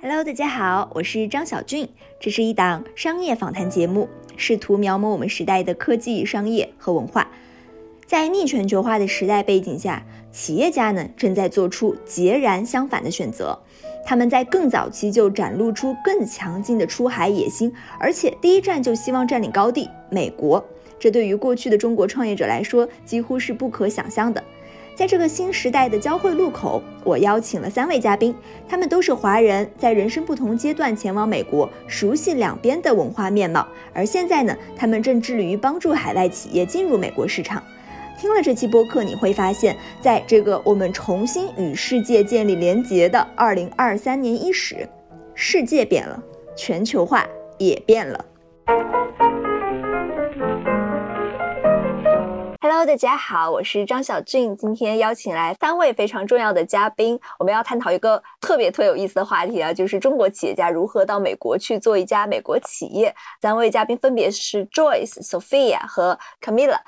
Hello， 大家好，我是张小俊，这是一档商业访谈节目，试图描摹我们时代的科技、商业和文化。在逆全球化的时代背景下，企业家呢正在做出截然相反的选择。他们在更早期就展露出更强劲的出海野心，而且第一站就希望占领高地美国。这对于过去的中国创业者来说，几乎是不可想象的。在这个新时代的交汇路口，我邀请了3位嘉宾，他们都是华人，在人生不同阶段前往美国，熟悉两边的文化面貌。而现在呢，他们正致力于帮助海外企业进入美国市场。听了这期播客，你会发现，在这个我们重新与世界建立连结的2023年伊始，世界变了，全球化也变了。Hello， 大家好，我是张小俊，今天邀请来3位非常重要的嘉宾，我们要探讨一个特别有意思的话题啊，就是中国企业家如何到美国去做一家美国企业。3位嘉宾分别是 Joyce、Sophia 和 Camilla。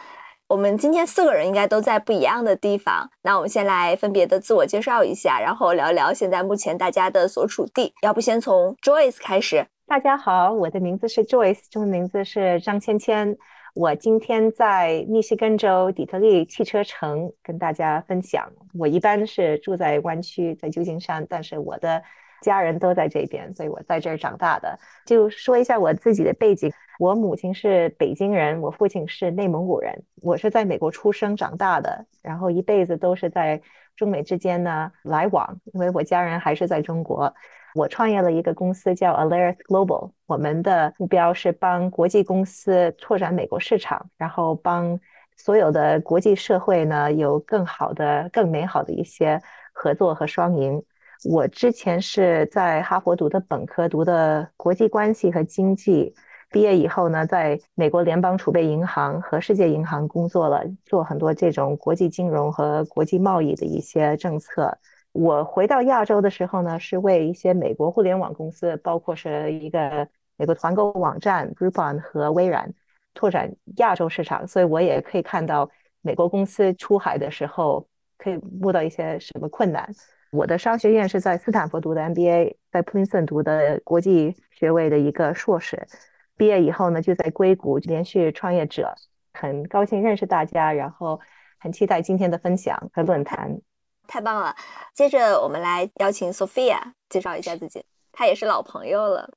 我们今天4个人应该都在不一样的地方，那我们先来分别的自我介绍一下，然后聊一聊现在目前大家的所处地。要不先从 Joyce 开始。大家好，我的名字是 Joyce， 中文名字是张芊芊，我今天在密西根州底特律汽车城跟大家分享。我一般是住在湾区，在旧金山，但是我的家人都在这边，所以我在这儿长大的。就说一下我自己的背景，我母亲是北京人，我父亲是内蒙古人，我是在美国出生长大的，然后一辈子都是在中美之间呢来往，因为我家人还是在中国。我创业了一个公司叫 Alaris Global， 我们的目标是帮国际公司拓展美国市场，然后帮所有的国际社会呢有更好的、更美好的一些合作和双赢。我之前是在哈佛读的本科，读的国际关系和经济，毕业以后呢，在美国联邦储备银行和世界银行工作了，做很多这种国际金融和国际贸易的一些政策。我回到亚洲的时候呢，是为一些美国互联网公司，包括是一个美国团购网站 Groupon 和微软拓展亚洲市场，所以我也可以看到美国公司出海的时候可以摸到一些什么困难。我的商学院是在斯坦福读的 MBA， 在普林斯顿读的国际学位的一个硕士。毕业以后呢，就在硅谷连续创业者。很高兴认识大家，然后很期待今天的分享和论坛。太棒了。接着我们来邀请 Sophia 介绍一下自己，她也是老朋友了。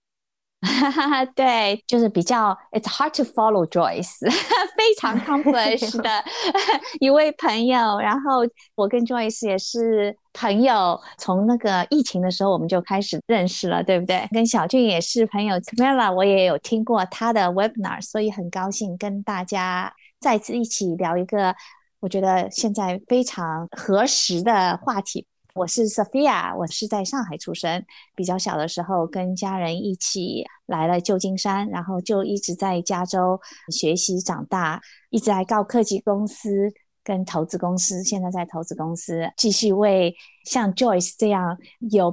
对，就是比较 It's hard to follow Joyce 非常 accomplished 的一位朋友。然后我跟 Joyce 也是朋友，从那个疫情的时候我们就开始认识了，对不对？跟小俊也是朋友。 Camilla 我也有听过她的 webinar， 所以很高兴跟大家再次一起聊一个我觉得现在非常合时的话题。我是 Sophia， 我是在上海出生，比较小的时候跟家人一起来了旧金山，然后就一直在加州学习长大，一直在高科技公司跟投资公司，现在在投资公司继续为像 Joyce 这样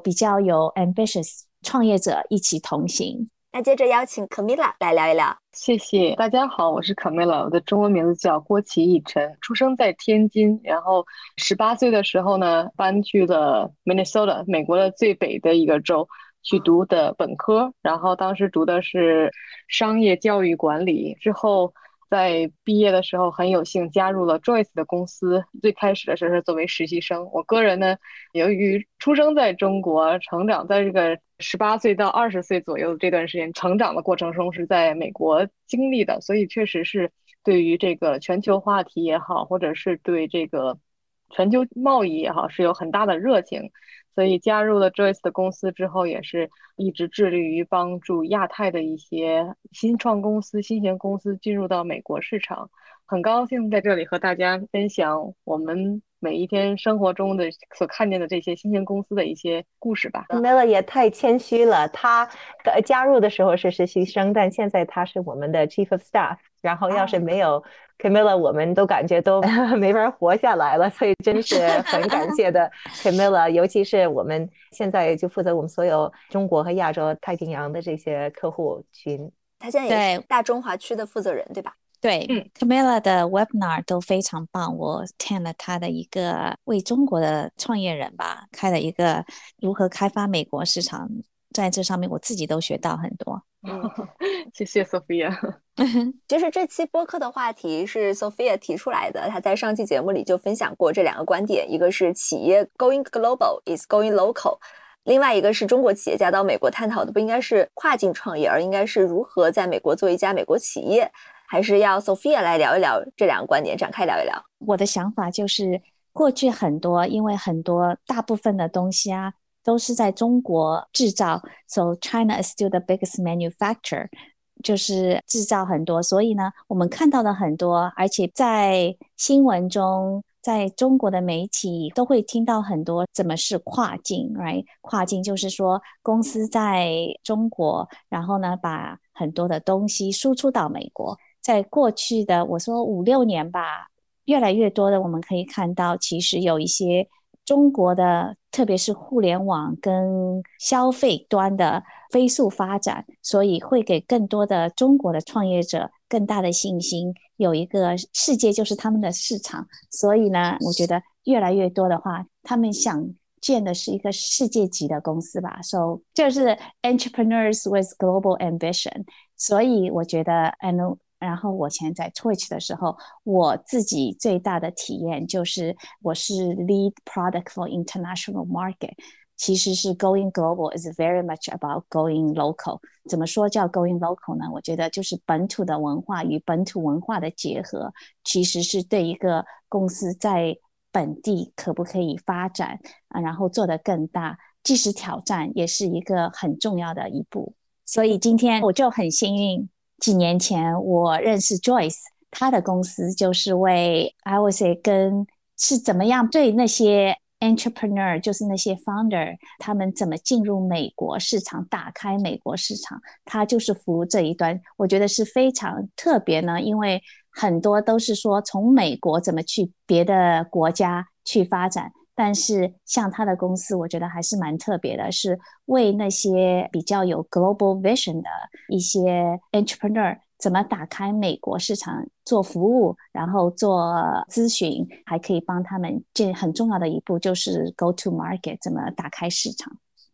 比较有 ambitious 创业者一起同行。那接着邀请 Camilla 来聊一聊。谢谢大家好，我是 Camilla， 我的中文名字叫郭琪一晨，出生在天津，然后18岁的时候呢搬去了 Minnesota， 美国的最北的一个州，去读的本科，然后当时读的是商业教育管理。之后在毕业的时候很有幸加入了 Joyce 的公司，最开始的时候是作为实习生。我个人呢，由于出生在中国，成长在这个18岁到20岁左右这段时间成长的过程中是在美国经历的，所以确实是对于这个全球话题也好，或者是对这个全球贸易也好，是有很大的热情。所以加入了 Joyce 的公司之后，也是一直致力于帮助亚太的一些新创公司、新型公司进入到美国市场。很高兴在这里和大家分享我们每一天生活中的所看见的这些新型公司的一些故事吧。 Camilla 也太谦虚了，她加入的时候是实习生，但现在她是我们的 Chief of Staff， 然后要是没有 Camilla 我们都感觉都没法活下来了，所以真是很感谢的 Camilla， 尤其是我们现在就负责我们所有中国和亚洲太平洋的这些客户群。她现在也是大中华区的负责人，对吧？对，Camilla 的 webinar 都非常棒，我 attend 了她的一个为中国的创业人吧开了一个如何开发美国市场在这上面我自己都学到很多。谢谢 Sophia。 其实这期播客的话题是 Sophia 提出来的，她在上期节目里就分享过这两个观点，一个是企业 going global is going local， 另外一个是中国企业家到美国探讨的不应该是跨境创业，而应该是如何在美国做一家美国企业。还是要 Sophia 来聊一聊这两个观点，展开聊一聊。我的想法就是过去很多，因为很多大部分的东西啊都是在中国制造， So China is still the biggest manufacturer， 就是制造很多，所以呢我们看到的很多，而且在新闻中在中国的媒体都会听到很多怎么是跨境 right？ 跨境就是说公司在中国，然后呢把很多的东西输出到美国。在过去的我说5-6年吧，越来越多的我们可以看到其实有一些中国的特别是互联网跟消费端的飞速发展，所以会给更多的中国的创业者更大的信心，有一个世界就是他们的市场。所以呢我觉得越来越多的话他们想建的是一个世界级的公司吧， So 就是 entrepreneurs with global ambition。 所以我觉得然后我前在 Twitch 的时候，我自己最大的体验就是我是 lead product for international market， 其实是 going global is very much about going local。 怎么说叫 going local 呢？我觉得就是本土的文化与本土文化的结合，其实是对一个公司在本地可不可以发展然后做得更大，即使挑战也是一个很重要的一步。所以今天我就很幸运，几年前我认识 Joyce， 她的公司就是为 I would say 是怎么样对那些 entrepreneur 就是那些 founder 他们怎么进入美国市场，打开美国市场，她就是服务这一端。我觉得是非常特别呢，因为很多都是说从美国怎么去别的国家去发展，但是像他的公司我觉得还是蛮特别的，是为那些比较有 global vision 的一些 entrepreneur 怎么打开美国市场做服务，然后做咨询，还可以帮他们这很重要的一步就是 go to market， 怎么打开市场。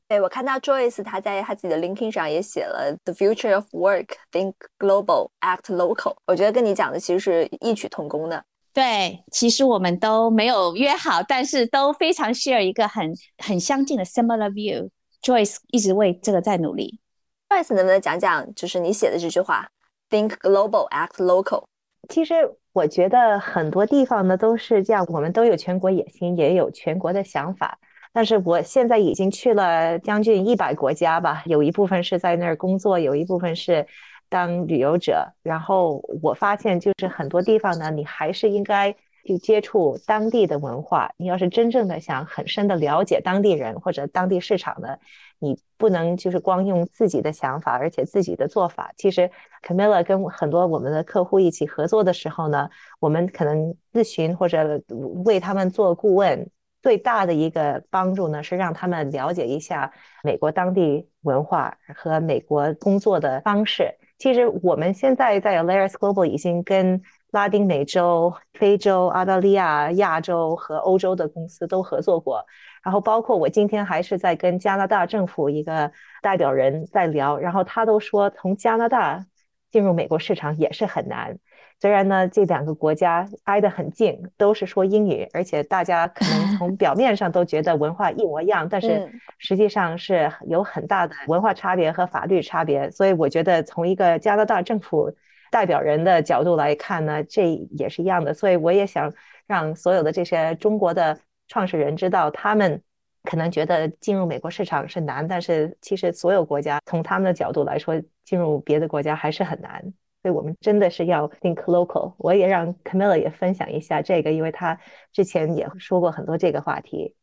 对，我看到 Joyce 她在她自己的 LinkedIn 上也写了 The future of work, think global, act local， 我觉得跟你讲的其实是异曲同工的。对，其实我们都没有约好，但是都非常 share 一个很相近的 similar view。 Joyce 一直为这个在努力。 Joyce 能不能讲讲就是你写的这句话 Think global, act local？ 其实我觉得很多地方呢都是这样，我们都有全国野心，也有全国的想法，但是我现在已经去了将近100国家吧，有一部分是在那儿工作，有一部分是当旅游者，然后我发现就是很多地方呢你还是应该去接触当地的文化，你要是真正的想很深的了解当地人或者当地市场呢，你不能就是光用自己的想法而且自己的做法。其实 Camilla 跟很多我们的客户一起合作的时候呢，我们可能咨询或者为他们做顾问，最大的一个帮助呢是让他们了解一下美国当地文化和美国工作的方式。其实我们现在在 Alaris Global 已经跟拉丁美洲、非洲、澳大利亚、亚洲和欧洲的公司都合作过，然后包括我今天还是在跟加拿大政府一个代表人在聊，然后他都说从加拿大进入美国市场也是很难，虽然呢这两个国家挨得很近，都是说英语，而且大家可能从表面上都觉得文化一模一样但是实际上是有很大的文化差别和法律差别，所以我觉得从一个加拿大政府代表人的角度来看呢，这也是一样的。所以我也想让所有的这些中国的创始人知道，他们可能觉得进入美国市场是难，但是其实所有国家从他们的角度来说进入别的国家还是很难，所以我们真的是要 think local。 我也让 Camilla 也分享一下这个，因为她之前也说过很多这个话题。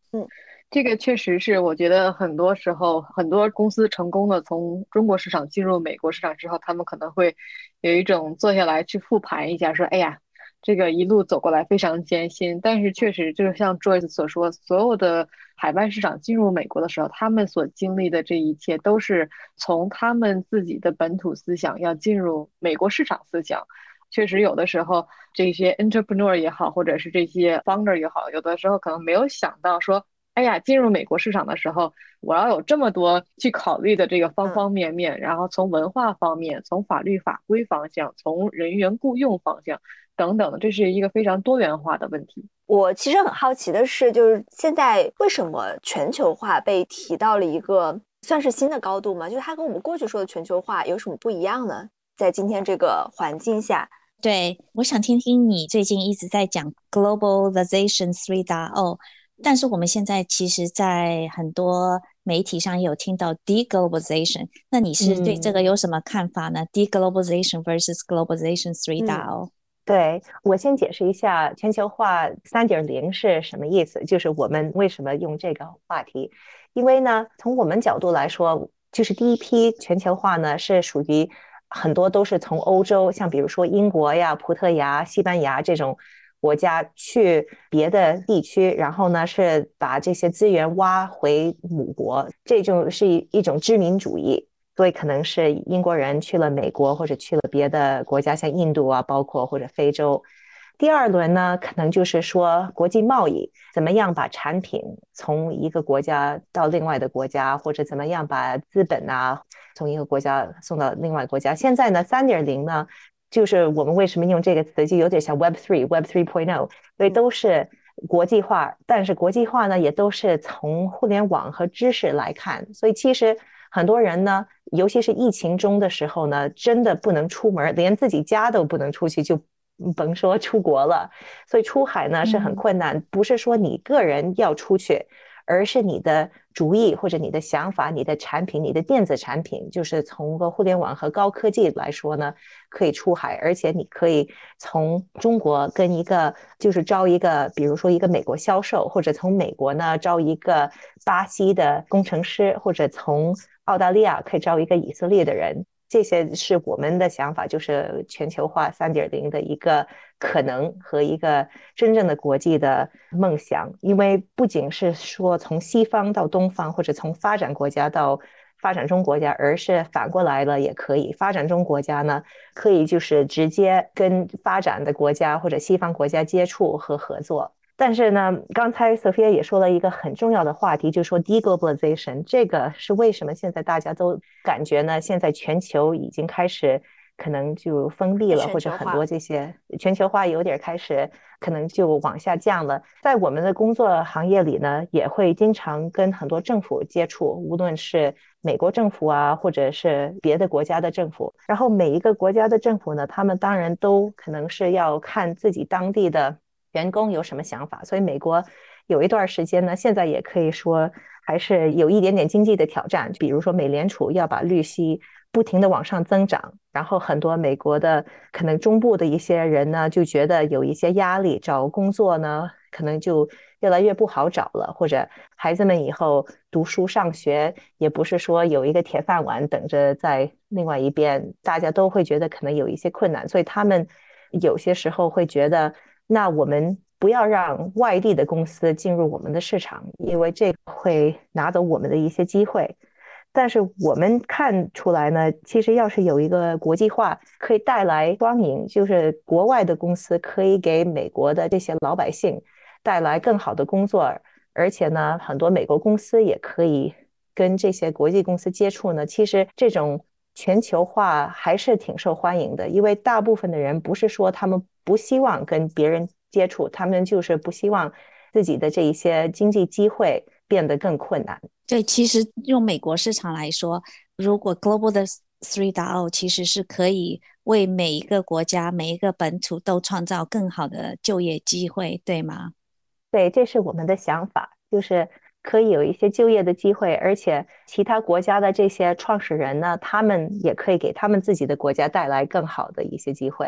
这个确实是我觉得很多时候很多公司成功的从中国市场进入美国市场之后，他们可能会有一种坐下来去复盘一下说哎呀这个一路走过来非常艰辛，但是确实就是像 Joyce 所说，所有的海外市场进入美国的时候，他们所经历的这一切都是从他们自己的本土思想要进入美国市场思想。确实有的时候这些 entrepreneur 也好，或者是这些 founder 也好，有的时候可能没有想到说哎呀，进入美国市场的时候，我要有这么多去考虑的这个方方面面，然后从文化方面，从法律法规方向，从人员雇用方向等等的，这是一个非常多元化的问题。我其实很好奇的是，就是现在为什么全球化被提到了一个算是新的高度吗？就是它跟我们过去说的全球化有什么不一样呢？在今天这个环境下。对，我想听听你最近一直在讲 Globalization 3.0， 但是我们现在其实在很多媒体上也有听到 deglobalization， 那你是对这个有什么看法呢？deglobalization versus globalization 3.0。对，我先解释一下全球化 3.0 是什么意思，就是我们为什么用这个话题。因为呢，从我们角度来说，就是第一批全球化呢是属于很多都是从欧洲，像比如说英国呀、葡萄牙、西班牙这种国家去别的地区，然后呢是把这些资源挖回母国，这种是一种殖民主义。所以可能是英国人去了美国或者去了别的国家，像印度啊，包括或者非洲。第二轮呢，可能就是说国际贸易，怎么样把产品从一个国家到另外的国家，或者怎么样把资本啊从一个国家送到另外国家。现在呢 3.0 呢，就是我们为什么用这个词，就有点像 Web 3.0， 所以都是国际化，但是国际化呢也都是从互联网和知识来看。所以其实很多人呢，尤其是疫情中的时候呢，真的不能出门，连自己家都不能出去，就甭说出国了。所以出海呢是很困难，不是说你个人要出去，而是你的主意或者你的想法、你的产品、你的电子产品，就是从个互联网和高科技来说呢，可以出海。而且你可以从中国跟一个，就是招一个，比如说一个美国销售，或者从美国呢招一个巴西的工程师，或者从澳大利亚可以招一个以色列的人。这些是我们的想法，就是全球化 3.0 的一个可能和一个真正的国际的梦想。因为不仅是说从西方到东方，或者从发展国家到发展中国家，而是反过来了也可以。发展中国家呢，可以就是直接跟发展的国家或者西方国家接触和合作。但是呢，刚才 Sophia 也说了一个很重要的话题，就是说 deglobalization， 这个是为什么现在大家都感觉呢，现在全球已经开始可能就封闭了，或者很多这些全球化有点开始可能就往下降了。在我们的工作行业里呢，也会经常跟很多政府接触，无论是美国政府啊，或者是别的国家的政府。然后每一个国家的政府呢，他们当然都可能是要看自己当地的员工有什么想法。所以美国有一段时间呢，现在也可以说还是有一点点经济的挑战，比如说美联储要把利息不停的往上增长，然后很多美国的可能中部的一些人呢就觉得有一些压力，找工作呢可能就越来越不好找了，或者孩子们以后读书上学也不是说有一个铁饭碗等着在另外一边，大家都会觉得可能有一些困难。所以他们有些时候会觉得，那我们不要让外地的公司进入我们的市场，因为这会拿走我们的一些机会。但是我们看出来呢，其实要是有一个国际化，可以带来双赢，就是国外的公司可以给美国的这些老百姓带来更好的工作，而且呢，很多美国公司也可以跟这些国际公司接触呢。其实这种全球化还是挺受欢迎的，因为大部分的人不是说他们不希望跟别人接触，他们就是不希望自己的这一些经济机会变得更困难。对，其实用美国市场来说，如果 Global 的 3.0 其实是可以为每一个国家、每一个本土都创造更好的就业机会，对吗？对，这是我们的想法，就是可以有一些就业的机会，而且其他国家的这些创始人呢，他们也可以给他们自己的国家带来更好的一些机会。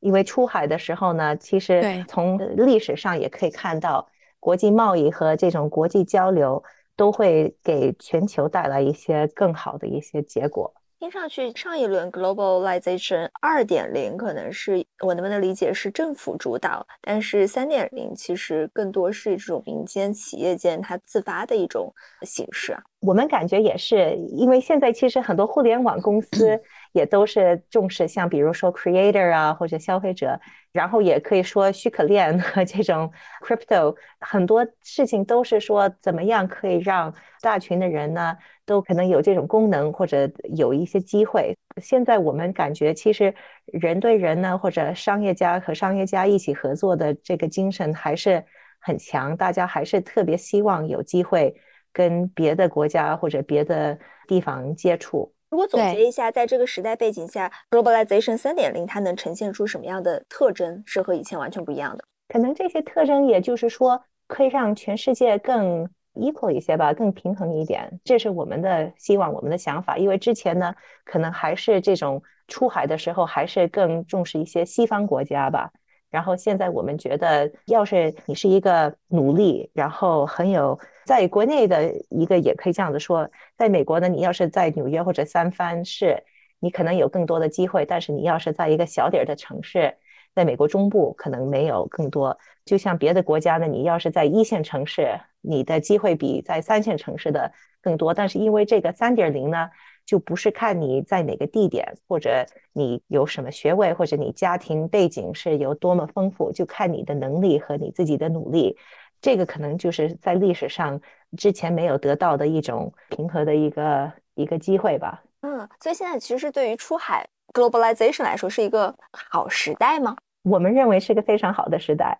因为出海的时候呢，其实从历史上也可以看到，国际贸易和这种国际交流都会给全球带来一些更好的一些结果。听上去上一轮 globalization 2.0 可能是我能不能理解是政府主导，但是 3.0 其实更多是这种民间企业间它自发的一种形式。我们感觉也是，因为现在其实很多互联网公司也都是重视像比如说 creator 啊或者消费者，然后也可以说区块链和这种 crypto， 很多事情都是说怎么样可以让大群的人呢都可能有这种功能或者有一些机会。现在我们感觉其实人对人呢或者商业家和商业家一起合作的这个精神还是很强，大家还是特别希望有机会跟别的国家或者别的地方接触。如果总结一下，在这个时代背景下 Globalization 3.0 它能呈现出什么样的特征是和以前完全不一样的？可能这些特征也就是说可以让全世界更 equal 一些吧，更平衡一点，这是我们的希望，我们的想法。因为之前呢可能还是这种出海的时候还是更重视一些西方国家吧，然后现在我们觉得要是你是一个努力然后很有，在国内的一个也可以这样子说，在美国呢你要是在纽约或者三藩市你可能有更多的机会，但是你要是在一个小点的城市，在美国中部可能没有更多。就像别的国家呢你要是在一线城市你的机会比在三线城市的更多，但是因为这个 3.0 呢就不是看你在哪个地点或者你有什么学位或者你家庭背景是有多么丰富，就看你的能力和你自己的努力。这个可能就是在历史上之前没有得到的一种平和的一个机会吧。嗯，所以现在其实对于出海 globalization 来说是一个好时代吗？我们认为是个非常好的时代。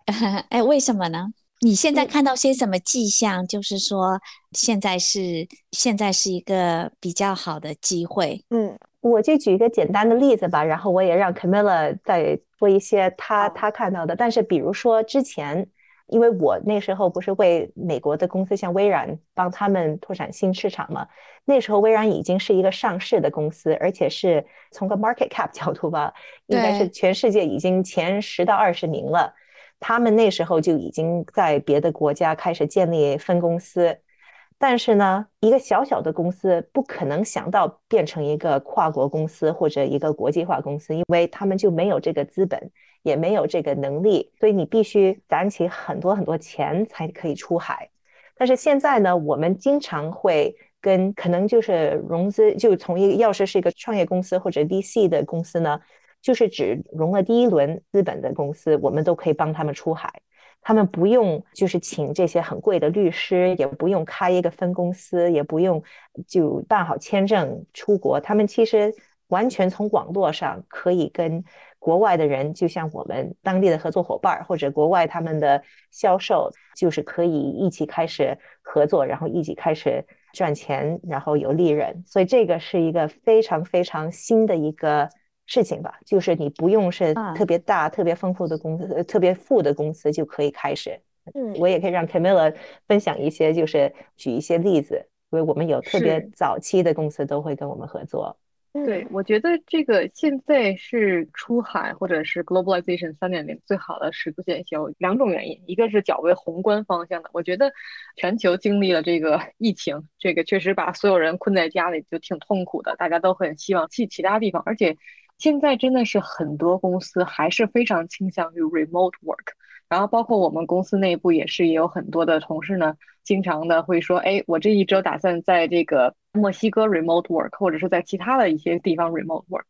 哎，为什么呢？你现在看到些什么迹象？就是说现在是一个比较好的机会。嗯，我就举一个简单的例子吧，然后我也让 Camilla 再说一些她看到的。但是比如说之前，因为我那时候不是为美国的公司像微软帮他们拓展新市场嘛，那时候微软已经是一个上市的公司，而且是从个 market cap 角度吧，应该是全世界已经前10到20名了。他们那时候就已经在别的国家开始建立分公司，但是呢一个小小的公司不可能想到变成一个跨国公司或者一个国际化公司，因为他们就没有这个资本也没有这个能力，所以你必须攒起很多很多钱才可以出海。但是现在呢我们经常会跟可能就是融资，就从一个要是是一个创业公司或者 VC 的公司呢，就是只融了第一轮资本的公司我们都可以帮他们出海，他们不用就是请这些很贵的律师，也不用开一个分公司，也不用就办好签证出国，他们其实完全从网络上可以跟国外的人，就像我们当地的合作伙伴或者国外他们的销售，就是可以一起开始合作，然后一起开始赚钱，然后有利润。所以这个是一个非常非常新的一个事情吧，就是你不用是特别大、特别丰富的公司、特别富的公司就可以开始。嗯，我也可以让 Camilla 分享一些，就是举一些例子，因为我们有特别早期的公司都会跟我们合作。对，我觉得这个现在是出海或者是 globalization 3.0 最好的时间，有两种原因，一个是较为宏观方向的，我觉得全球经历了这个疫情，这个确实把所有人困在家里就挺痛苦的，大家都很希望去其他地方，而且现在真的是很多公司还是非常倾向于 remote work， 然后包括我们公司内部也有很多的同事呢经常的会说，哎，我这一周打算在这个墨西哥 remote work 或者是在其他的一些地方 remote work，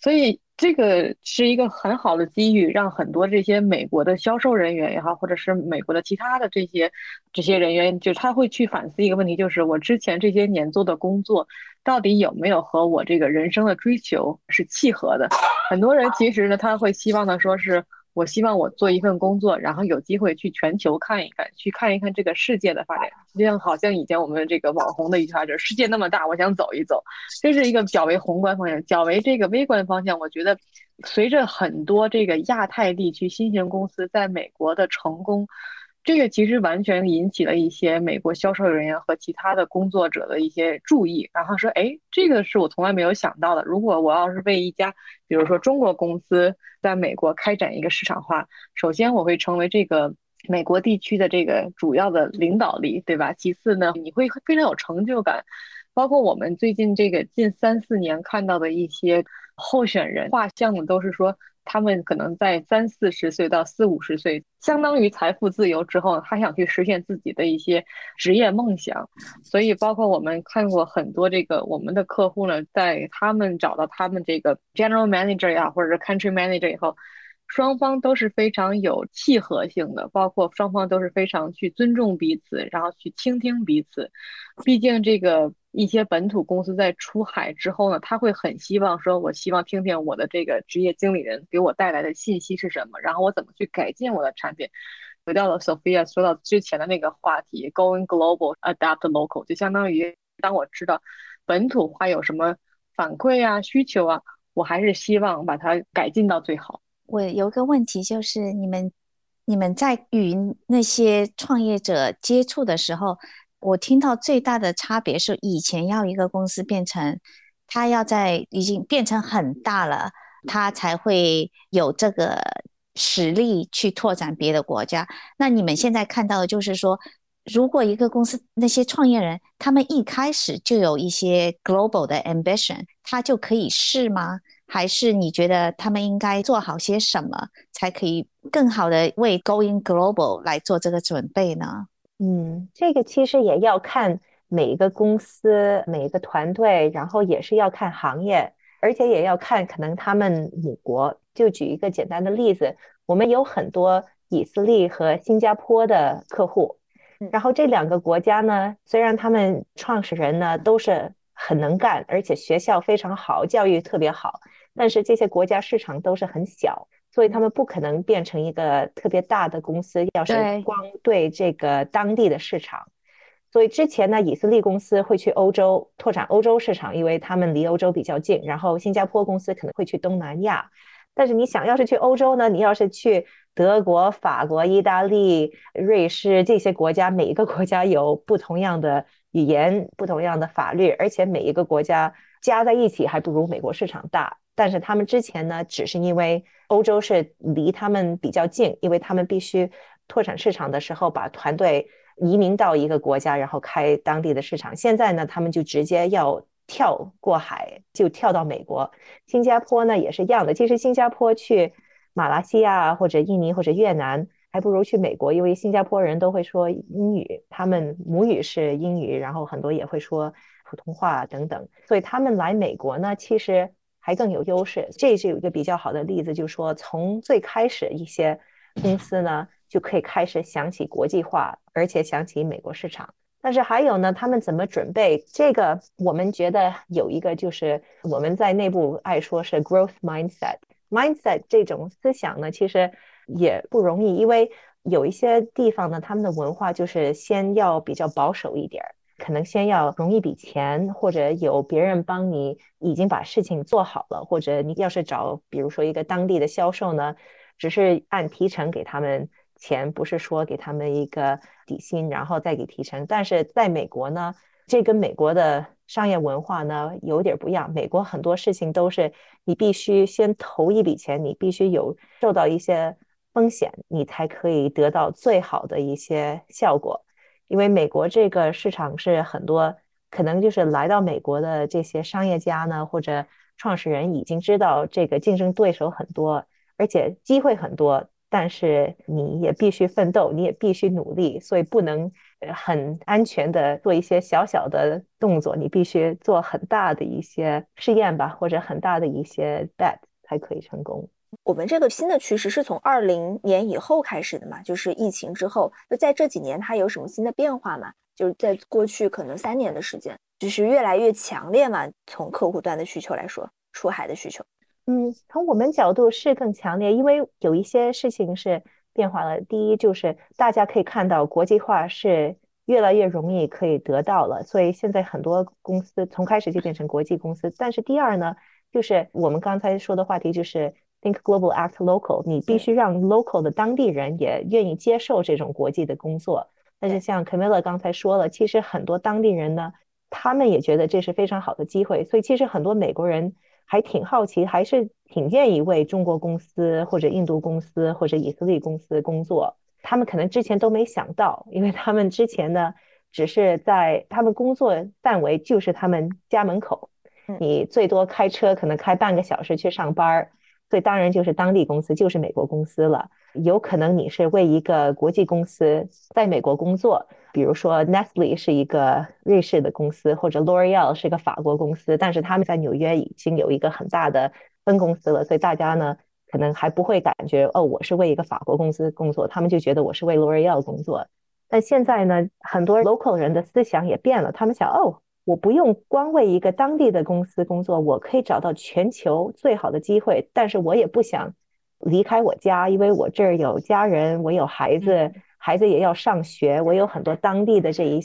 所以这个是一个很好的机遇，让很多这些美国的销售人员也好或者是美国的其他的这些人员，就他会去反思一个问题，就是我之前这些年做的工作到底有没有和我这个人生的追求是契合的。很多人其实呢他会希望的说是我希望我做一份工作，然后有机会去全球看一看，去看一看这个世界的发展，就像好像以前我们这个网红的一句话就是世界那么大我想走一走，这是一个较为宏观方向。较为这个微观方向，我觉得随着很多这个亚太地区新型公司在美国的成功，这个其实完全引起了一些美国销售人员和其他的工作者的一些注意，然后说，哎，这个是我从来没有想到的，如果我要是为一家比如说中国公司在美国开展一个市场化，首先我会成为这个美国地区的这个主要的领导力，对吧？其次呢，你会非常有成就感，包括我们最近这个近3-4年看到的一些候选人画像的都是说他们可能在30-40岁到40-50岁，相当于财富自由之后，他想去实现自己的一些职业梦想。所以包括我们看过很多这个我们的客户呢，在他们找到他们这个 general manager 呀、或者是 country manager 以后，双方都是非常有契合性的，包括双方都是非常去尊重彼此，然后去倾听彼此。毕竟这个一些本土公司在出海之后呢，他会很希望说，我希望听听我的这个职业经理人给我带来的信息是什么，然后我怎么去改进我的产品。回到了 Sophia 说到之前的那个话题 Going Global Adapt Local， 就相当于当我知道本土化有什么反馈啊需求啊，我还是希望把它改进到最好。我有个问题，就是你们在与那些创业者接触的时候，我听到最大的差别是，以前要一个公司变成它要在已经变成很大了，它才会有这个实力去拓展别的国家。那你们现在看到的就是说，如果一个公司那些创业人他们一开始就有一些 global 的 ambition， 他就可以试吗？还是你觉得他们应该做好些什么才可以更好的为 Going Global 来做这个准备呢？这个其实也要看每一个公司每一个团队，然后也是要看行业，而且也要看可能他们母国。就举一个简单的例子，我们有很多以色列和新加坡的客户，然后这两个国家呢，虽然他们创始人呢都是很能干，而且学校非常好，教育特别好，但是这些国家市场都是很小，所以他们不可能变成一个特别大的公司，要是光对这个当地的市场。所以之前呢，以色列公司会去欧洲拓展欧洲市场，因为他们离欧洲比较近，然后新加坡公司可能会去东南亚。但是你想要是去欧洲呢，你要是去德国、法国、意大利、瑞士这些国家，每一个国家有不同样的语言、不同样的法律，而且每一个国家加在一起还不如美国市场大。但是他们之前呢，只是因为欧洲是离他们比较近，因为他们必须拓展市场的时候把团队移民到一个国家，然后开当地的市场。现在呢，他们就直接要跳过海，就跳到美国。新加坡呢也是一样的，其实新加坡去马来西亚或者印尼或者越南还不如去美国，因为新加坡人都会说英语，他们母语是英语，然后很多也会说普通话等等，所以他们来美国呢其实还更有优势。这是有一个比较好的例子，就是说从最开始一些公司呢就可以开始想起国际化，而且想起美国市场。但是还有呢，他们怎么准备，这个我们觉得有一个就是我们在内部爱说是 growth mindset 这种思想呢，其实也不容易，因为有一些地方呢，他们的文化就是先要比较保守一点，可能先要融一笔钱，或者有别人帮你已经把事情做好了，或者你要是找比如说一个当地的销售呢，只是按提成给他们钱，不是说给他们一个底薪然后再给提成。但是在美国呢，这跟美国的商业文化呢有点不一样，美国很多事情都是你必须先投一笔钱，你必须有受到一些风险，你才可以得到最好的一些效果。因为美国这个市场是很多可能就是来到美国的这些商业家呢或者创始人已经知道这个竞争对手很多，而且机会很多，但是你也必须奋斗，你也必须努力，所以不能很安全的做一些小小的动作，你必须做很大的一些试验吧，或者很大的一些 bet 才可以成功。我们这个新的趋势是从2020年以后开始的嘛，就是疫情之后，就在这几年它有什么新的变化嘛？就是在过去可能3年的时间，就是越来越强烈嘛，从客户端的需求来说，出海的需求。从我们角度是更强烈，因为有一些事情是变化了。第一就是大家可以看到国际化是越来越容易可以得到了，所以现在很多公司从开始就变成国际公司。但是第二呢，就是我们刚才说的话题，就是Think global, act local， 你必须让 local 的当地人也愿意接受这种国际的工作。但是像 Camilla 刚才说了，其实很多当地人呢，他们也觉得这是非常好的机会，所以其实很多美国人还挺好奇，还是挺愿意为中国公司或者印度公司或者以色列公司工作。他们可能之前都没想到，因为他们之前呢，只是在他们工作范围就是他们家门口，你最多开车可能开半个小时去上班，所以当然就是当地公司，就是美国公司了。有可能你是为一个国际公司在美国工作，比如说 Nestle 是一个瑞士的公司，或者 L'Oreal 是一个法国公司，但是他们在纽约已经有一个很大的分公司了，所以大家呢可能还不会感觉哦，我是为一个法国公司工作，他们就觉得我是为 L'Oreal 工作。但现在呢，很多 local 人的思想也变了，他们想哦，我不用光为一个当地的公司工作，我可以找到全球最好的机会，但是我也不想离开我家，因为我这儿有家人，我有孩子，孩子也要上学，我有很多当地的这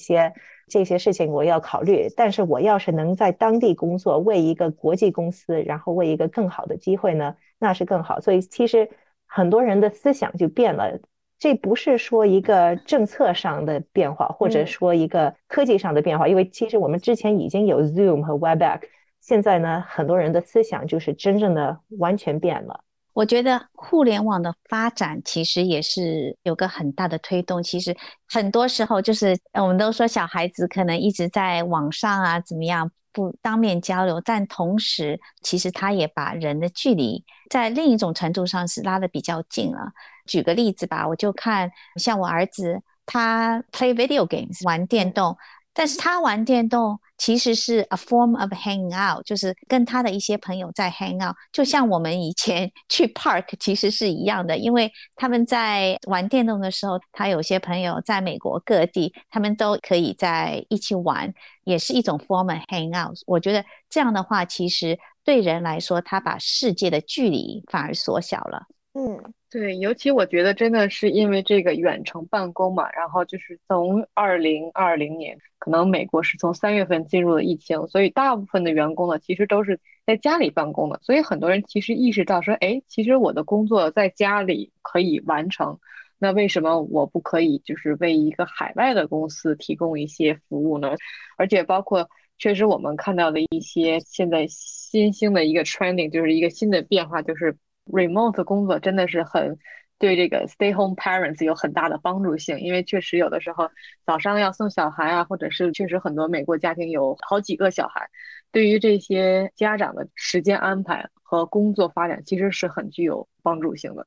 些事情我要考虑。但是我要是能在当地工作，为一个国际公司，然后为一个更好的机会呢，那是更好。所以其实很多人的思想就变了，这不是说一个政策上的变化，或者说一个科技上的变化，因为其实我们之前已经有 Zoom 和 Webex， 现在呢，很多人的思想就是真正的完全变了。我觉得互联网的发展其实也是有个很大的推动，其实很多时候就是我们都说小孩子可能一直在网上啊怎么样不当面交流，但同时其实他也把人的距离在另一种程度上是拉得比较近了。举个例子吧，我就看像我儿子他 play video games 玩电动，但是他玩电动其实是 a form of hanging out， 就是跟他的一些朋友在 hang out， 就像我们以前去 park 其实是一样的，因为他们在玩电动的时候，他有些朋友在美国各地，他们都可以在一起玩，也是一种 form of hang out。 我觉得这样的话其实对人来说，他把世界的距离反而缩小了。嗯，对，尤其我觉得真的是因为这个远程办公嘛，然后就是从2020年，可能美国是从3月份进入了疫情，所以大部分的员工呢，其实都是在家里办公的，所以很多人其实意识到说，哎，其实我的工作在家里可以完成，那为什么我不可以就是为一个海外的公司提供一些服务呢？而且包括确实我们看到的一些现在新兴的一个 trending， 就是一个新的变化，就是remote 工作真的是很对这个 stay home parents 有很大的帮助性，因为确实有的时候早上要送小孩啊，或者是确实很多美国家庭有好几个小孩，对于这些家长的时间安排和工作发展其实是很具有帮助性的。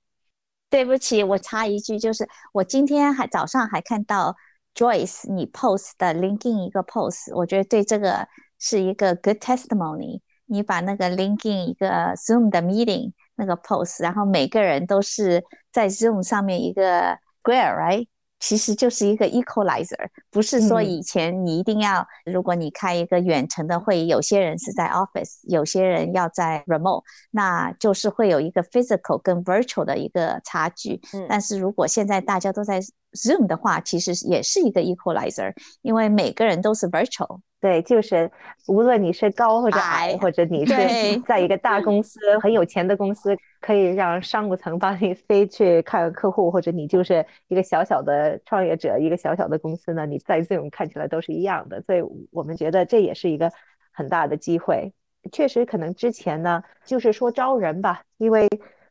对不起，我插一句，就是我今天早上还看到 Joyce 你 post 的 LinkedIn 一个 post， 我觉得对这个是一个 good testimony， 你把那个 LinkedIn 一个 Zoom 的 meeting那个 post， 然后每个人都是在 Zoom 上面一个 square right， 其实就是一个 equalizer， 不是说以前你一定要如果你开一个远程的会议，有些人是在 office， 有些人要在 remote， 那就是会有一个 physical 跟 virtual 的一个差距。但是如果现在大家都在 Zoom 的话，其实也是一个 equalizer， 因为每个人都是 virtual。对，就是无论你是高或者矮，或者你是在一个大公司很有钱的公司，可以让商务层帮你飞去看客户，或者你就是一个小小的创业者，一个小小的公司呢，你在Zoom看起来都是一样的。所以我们觉得这也是一个很大的机会。确实可能之前呢就是说招人吧，因为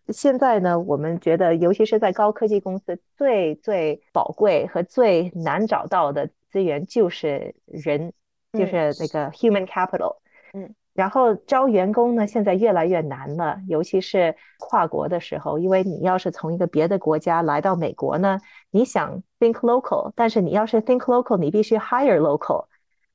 现在呢我们觉得尤其是在高科技公司，最最宝贵和最难找到的资源就是人，就是那个 human capital。 然后招员工呢现在越来越难了，尤其是跨国的时候，因为你要是从一个别的国家来到美国呢，你想 think local， 但是你要是 think local 你必须 hire local，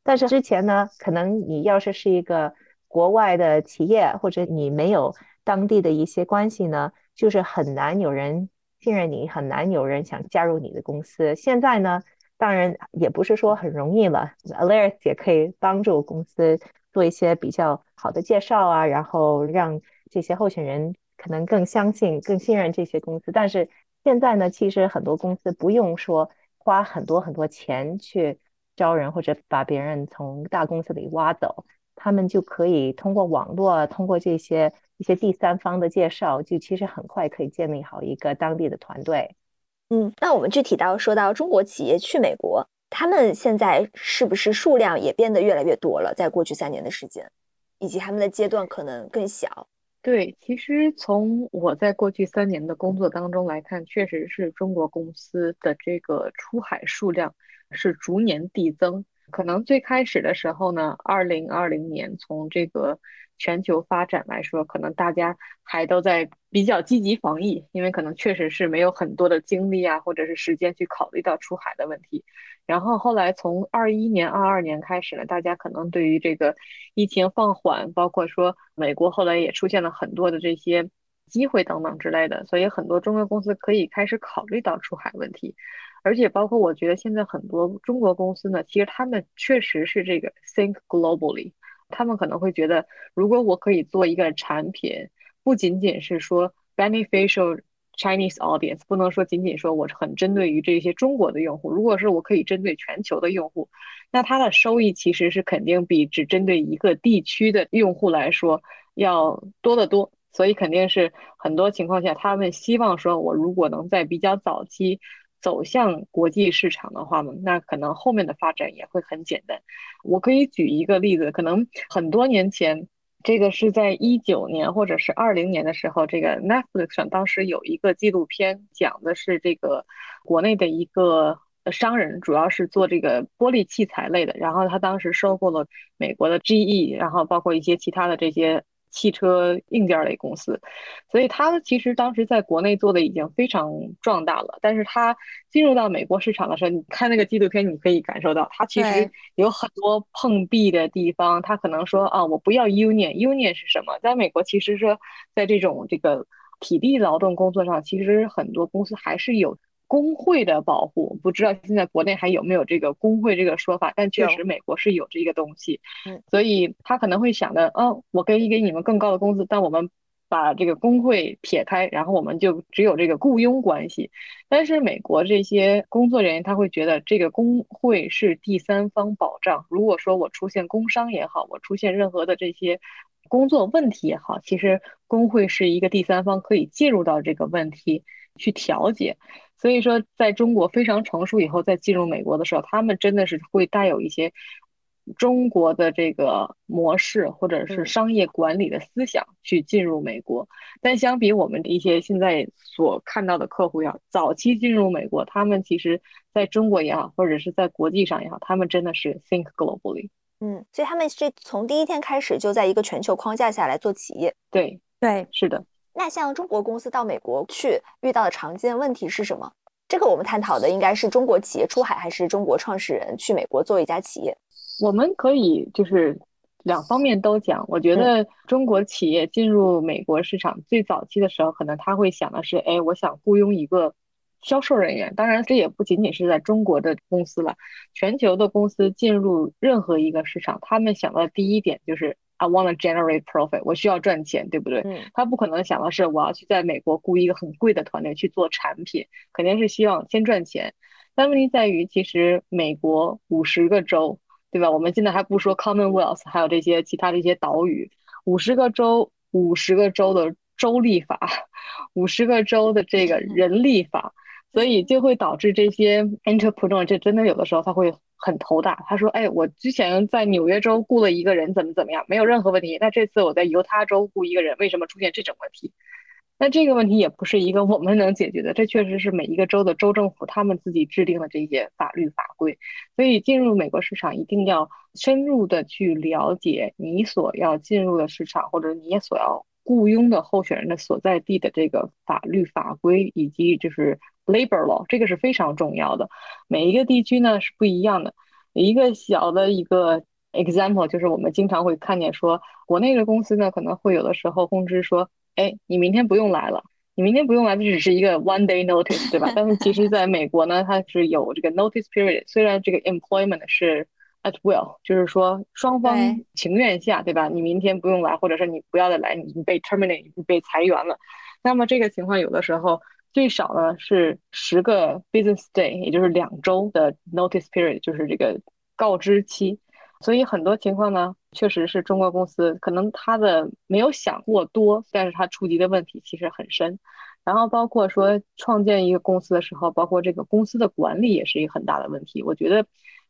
但是之前呢可能你要是一个国外的企业，或者你没有当地的一些关系呢，就是很难有人信任你，很难有人想加入你的公司。现在呢当然也不是说很容易了， Alaris 也可以帮助公司做一些比较好的介绍啊，然后让这些候选人可能更相信更信任这些公司。但是现在呢其实很多公司不用说花很多很多钱去招人，或者把别人从大公司里挖走，他们就可以通过网络，通过这些一些第三方的介绍，就其实很快可以建立好一个当地的团队。那我们具体说到中国企业去美国，他们现在是不是数量也变得越来越多了？在过去3年的时间，以及他们的阶段可能更小。对，其实从我在过去3年的工作当中来看，确实是中国公司的这个出海数量是逐年递增，可能最开始的时候呢，2020年从这个全球发展来说，可能大家还都在比较积极防疫，因为可能确实是没有很多的精力啊，或者是时间去考虑到出海的问题。然后后来从21年、22年开始呢，大家可能对于这个疫情放缓，包括说美国后来也出现了很多的这些机会等等之类的，所以很多中国公司可以开始考虑到出海问题。而且包括我觉得现在很多中国公司呢，其实他们确实是这个 think globally， 他们可能会觉得如果我可以做一个产品，不仅仅是说 beneficial Chinese audience， 不能说仅仅说我很针对于这些中国的用户，如果是我可以针对全球的用户，那它的收益其实是肯定比只针对一个地区的用户来说要多得多。所以肯定是很多情况下他们希望说，我如果能在比较早期走向国际市场的话嘛，那可能后面的发展也会很简单。我可以举一个例子，可能很多年前，这个是在19年或者是20年的时候，这个 Netflix 上当时有一个纪录片，讲的是这个国内的一个商人，主要是做这个玻璃器材类的，然后他当时收购了美国的 GE， 然后包括一些其他的这些汽车硬件类公司，所以他其实当时在国内做的已经非常壮大了，但是他进入到美国市场的时候，你看那个纪录片你可以感受到他其实有很多碰壁的地方。他可能说啊，我不要 union 是什么，在美国其实是在这种这个体力劳动工作上，其实很多公司还是有工会的保护，不知道现在国内还有没有这个工会这个说法，但确实美国是有这个东西。所以他可能会想的，我可以给你们更高的工资，但我们把这个工会撇开，然后我们就只有这个雇佣关系。但是美国这些工作人员他会觉得这个工会是第三方保障，如果说我出现工伤也好，我出现任何的这些工作问题也好，其实工会是一个第三方，可以介入到这个问题去调解。所以说在中国非常成熟以后，在进入美国的时候，他们真的是会带有一些中国的这个模式或者是商业管理的思想去进入美国。但相比我们一些现在所看到的客户要早期进入美国，他们其实在中国也好，或者是在国际上也好，他们真的是 think globally。所以他们是从第一天开始就在一个全球框架下来做企业。对，是的。那像中国公司到美国去遇到的常见问题是什么？这个我们探讨的应该是中国企业出海，还是中国创始人去美国做一家企业？我们可以就是两方面都讲。我觉得中国企业进入美国市场最早期的时候，可能他会想的是，我想雇佣一个销售人员。当然这也不仅仅是在中国的公司了，全球的公司进入任何一个市场，他们想到的第一点就是I want to generate profit， 我需要赚钱，对不对？他不可能想的是我要去在美国雇一个很贵的团队去做产品，肯定是希望先赚钱。但问题在于，其实美国50个州，对吧？我们现在还不说 Commonwealth， 还有这些其他的一些岛屿，50个州，50个州的州立法，50个州的这个人力法，所以就会导致这些 entrepreneur 这真的有的时候他会很头大。他说我之前在纽约州雇了一个人怎么样，没有任何问题，那这次我在犹他州雇一个人，为什么出现这种问题？那这个问题也不是一个我们能解决的，这确实是每一个州的州政府他们自己制定的这些法律法规。所以进入美国市场一定要深入的去了解你所要进入的市场，或者你所要雇佣的候选人的所在地的这个法律法规，以及就是labor law， 这个是非常重要的。每一个地区呢是不一样的。一个小的一个 example 就是我们经常会看见说，国内的公司呢可能会有的时候通知说，你明天不用来了，你明天不用来，这只是一个 one day notice， 对吧？但是其实在美国呢，它是有这个 notice period， 虽然这个 employment 是 at will， 就是说双方情愿下，对吧？你明天不用来，或者是你不要再来，你被 terminate， 你被裁员了。那么这个情况有的时候最少呢是10个 business day， 也就是2周的 notice period， 就是这个告知期。所以很多情况呢，确实是中国公司可能他的没有想过多，但是他触及的问题其实很深。然后包括说创建一个公司的时候，包括这个公司的管理也是一个很大的问题。我觉得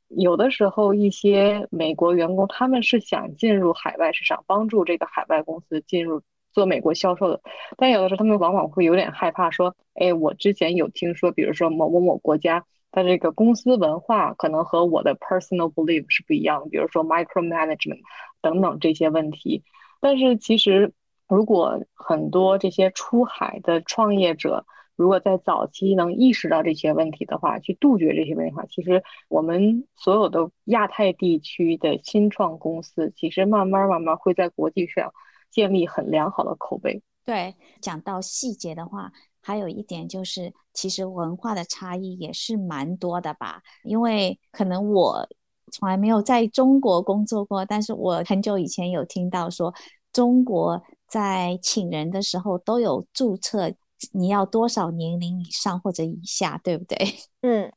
有的时候一些美国员工他们是想进入海外市场，帮助这个海外公司进入做美国销售的，但有的时候他们往往会有点害怕说，我之前有听说比如说某某某国家它这个公司文化可能和我的 personal belief 是不一样的，比如说 micromanagement 等等这些问题。但是其实如果很多这些出海的创业者如果在早期能意识到这些问题的话，去杜绝这些问题的话，其实我们所有的亚太地区的新创公司其实慢慢会在国际上建立很良好的口碑。对，讲到细节的话，还有一点就是其实文化的差异也是蛮多的吧，因为可能我从来没有在中国工作过，但是我很久以前有听到说中国在请人的时候都有注册你要多少年龄以上或者以下，对不对？嗯，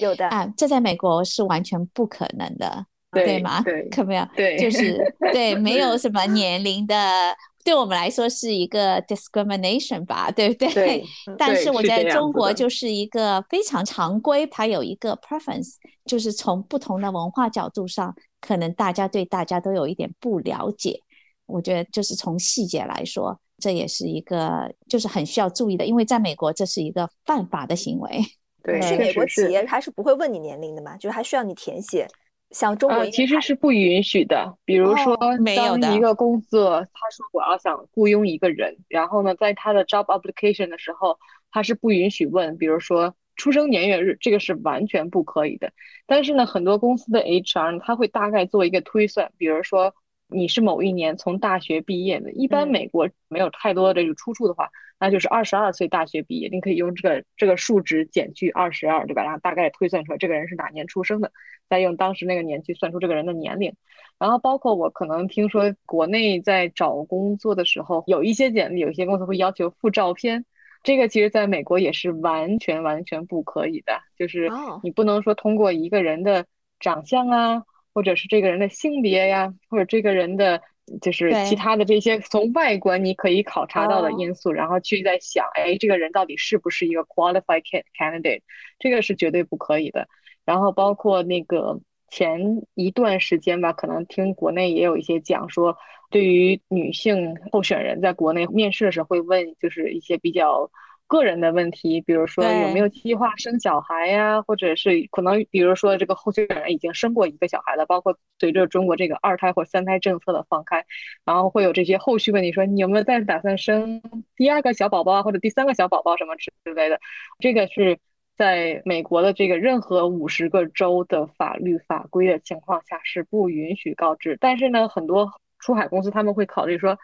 有的啊，这在美国是完全不可能的， 对吗？对，可没有，对，就是对，没有什么年龄的，对我们来说是一个 discrimination 吧，对不对？对，但是我觉得中国就是一个非常常规，它有一个 preference， 就是从不同的文化角度上，可能大家对大家都有一点不了解。我觉得就是从细节来说，这也是一个就是很需要注意的，因为在美国这是一个犯法的行为。对，是美国企业还是不会问你年龄的嘛，就是还需要你填写。像中国其实是不允许的，比如说当一个公司他说我要想雇佣一个人，然后呢在他的 job application 的时候他是不允许问比如说出生年月日，这个是完全不可以的。但是呢很多公司的 HR 他会大概做一个推算，比如说你是某一年从大学毕业的，一般美国没有太多的这个出处的话，那就是22岁大学毕业，你可以用这个数值减去22，对吧？然后大概推算出来这个人是哪年出生的，再用当时那个年去算出这个人的年龄。然后包括我可能听说国内在找工作的时候，有一些简历有一些公司会要求附照片，这个其实在美国也是完全不可以的，就是你不能说通过一个人的长相啊，或者是这个人的性别呀，或者这个人的就是其他的这些从外观你可以考察到的因素，然后去在想，哎，这个人到底是不是一个 qualified candidate， 这个是绝对不可以的。然后包括那个前一段时间吧，可能听国内也有一些讲说，对于女性候选人在国内面试的时候会问就是一些比较个人的问题，比如说有没有计划生小孩呀，或者是可能比如说这个候选人已经生过一个小孩了，包括随着中国这个2胎或3胎政策的放开，然后会有这些后续问题，说你有没有再打算生第2个小宝宝或者第3个小宝宝什么之类的。这个是在美国的这个任何50个州的法律法规的情况下是不允许告知。但是呢很多出海公司他们会考虑说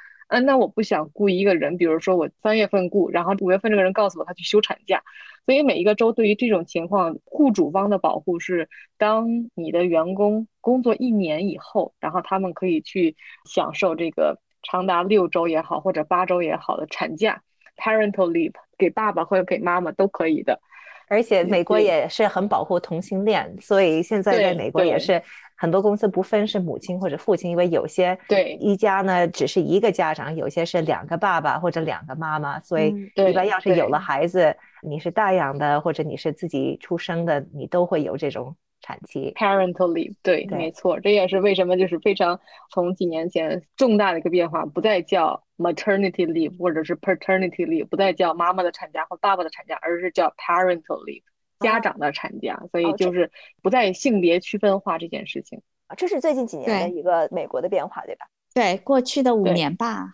那我不想雇一个人，比如说我3月份雇，然后5月份这个人告诉我他去休产假。所以每一个州对于这种情况，雇主方的保护是，当你的员工工作1年以后，然后他们可以去享受这个长达6周也好，或者8周也好的产假 parental leave， 给爸爸或者给妈妈都可以的。而且美国也是很保护同性恋，所以现在在美国也是很多公司不分是母亲或者父亲，因为有些一家呢只是一个家长，有些是2个爸爸或者2个妈妈，所以一般要是有了孩子，你是代养的或者你是自己出生的，你都会有这种产期 parental leave。 对，没错，这也是为什么就是非常从几年前重大的一个变化，不再叫 maternity leave 或者是 paternity leave， 不再叫妈妈的产假或爸爸的产假，而是叫 parental leave， 家长的产假。所以就是不再性别区分化这件事情，这是最近几年的一个美国的变化，对吧？对，过去的5年吧，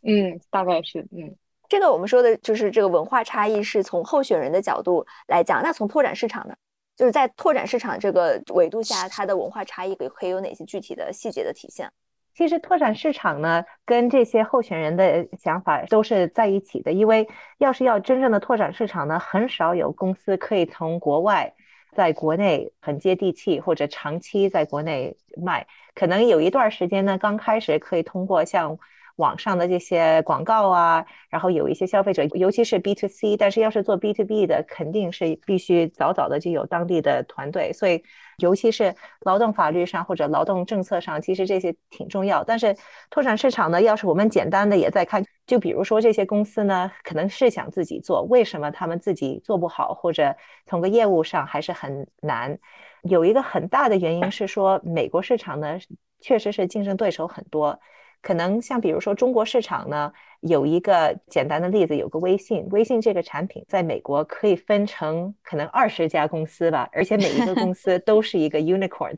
大概是这个我们说的就是这个文化差异是从候选人的角度来讲。那从拓展市场呢，就是在拓展市场这个维度下，它的文化差异可以有哪些具体的细节的体现？其实拓展市场呢跟这些候选人的想法都是在一起的，因为要是要真正的拓展市场呢，很少有公司可以从国外在国内很接地气或者长期在国内卖。可能有一段时间呢，刚开始可以通过像网上的这些广告啊，然后有一些消费者，尤其是 B2C， 但是要是做 B2B 的，肯定是必须早早的就有当地的团队，所以尤其是劳动法律上或者劳动政策上，其实这些挺重要。但是拓展市场呢，要是我们简单的也在看，就比如说这些公司呢可能是想自己做，为什么他们自己做不好，或者从个业务上还是很难。有一个很大的原因是说，美国市场呢确实是竞争对手很多，可能像比如说中国市场呢，有一个简单的例子，有个微信，微信这个产品在美国可以分成可能20家公司吧，而且每一个公司都是一个 unicorn，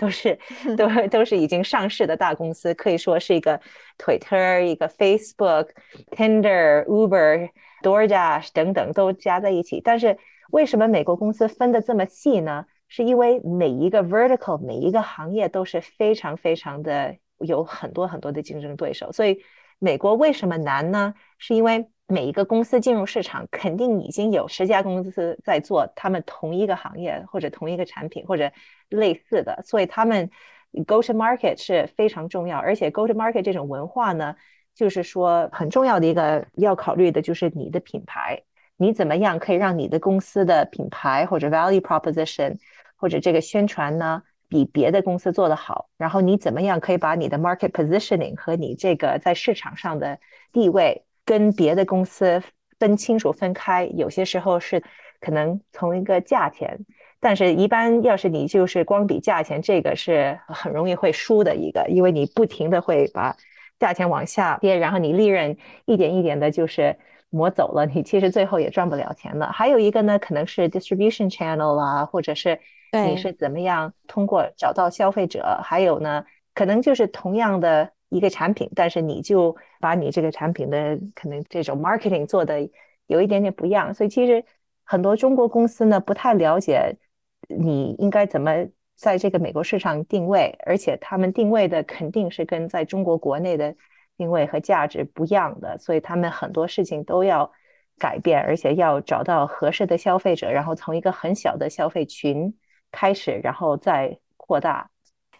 都是已经上市的大公司，可以说是一个 Twitter， 一个 Facebook， Tinder， Uber， DoorDash 等等都加在一起。但是为什么美国公司分得这么细呢？是因为每一个 vertical， 每一个行业都是非常非常的有很多很多的竞争对手，所以美国为什么难呢？是因为每一个公司进入市场肯定已经有10家公司在做他们同一个行业或者同一个产品或者类似的，所以他们 go to market 是非常重要。而且 go to market 这种文化呢，就是说很重要的一个要考虑的就是你的品牌，你怎么样可以让你的公司的品牌或者 value proposition 或者这个宣传呢比别的公司做得好，然后你怎么样可以把你的 market positioning 和你这个在市场上的地位跟别的公司分清楚分开，有些时候是可能从一个价钱，但是一般要是你就是光比价钱，这个是很容易会输的一个，因为你不停的会把价钱往下跌，然后你利润一点一点的就是磨走了，你其实最后也赚不了钱了。还有一个呢，可能是 distribution channel 啊，或者是你是怎么样通过找到消费者，还有呢可能就是同样的一个产品，但是你就把你这个产品的可能这种 marketing 做的有一点点不一样。所以其实很多中国公司呢不太了解你应该怎么在这个美国市场定位，而且他们定位的肯定是跟在中国国内的定位和价值不一样的，所以他们很多事情都要改变，而且要找到合适的消费者，然后从一个很小的消费群开始，然后再扩大。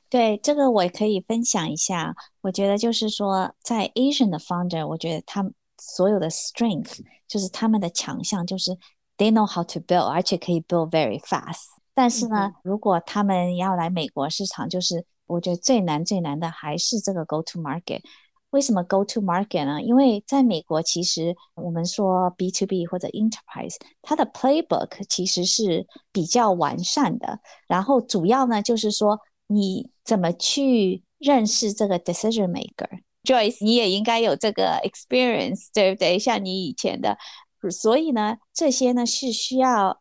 对，这个我也可以分享一下。我觉得就是说在 Asian 的 founder， 我觉得他们所有的 strength 就是他们的强项就是 they know how to build， 而且可以 build very fast。 但是呢如果他们要来美国市场，就是我觉得最难的还是这个 go to market。 为什么 go to market 呢？因为在美国其实我们说 B2B 或者 enterprise， 它的 playbook 其实是比较完善的，然后主要呢就是说你怎么去认识这个 decision maker。 Joyce 你也应该有这个 experience， 对不对？像你以前的，所以呢这些呢是需要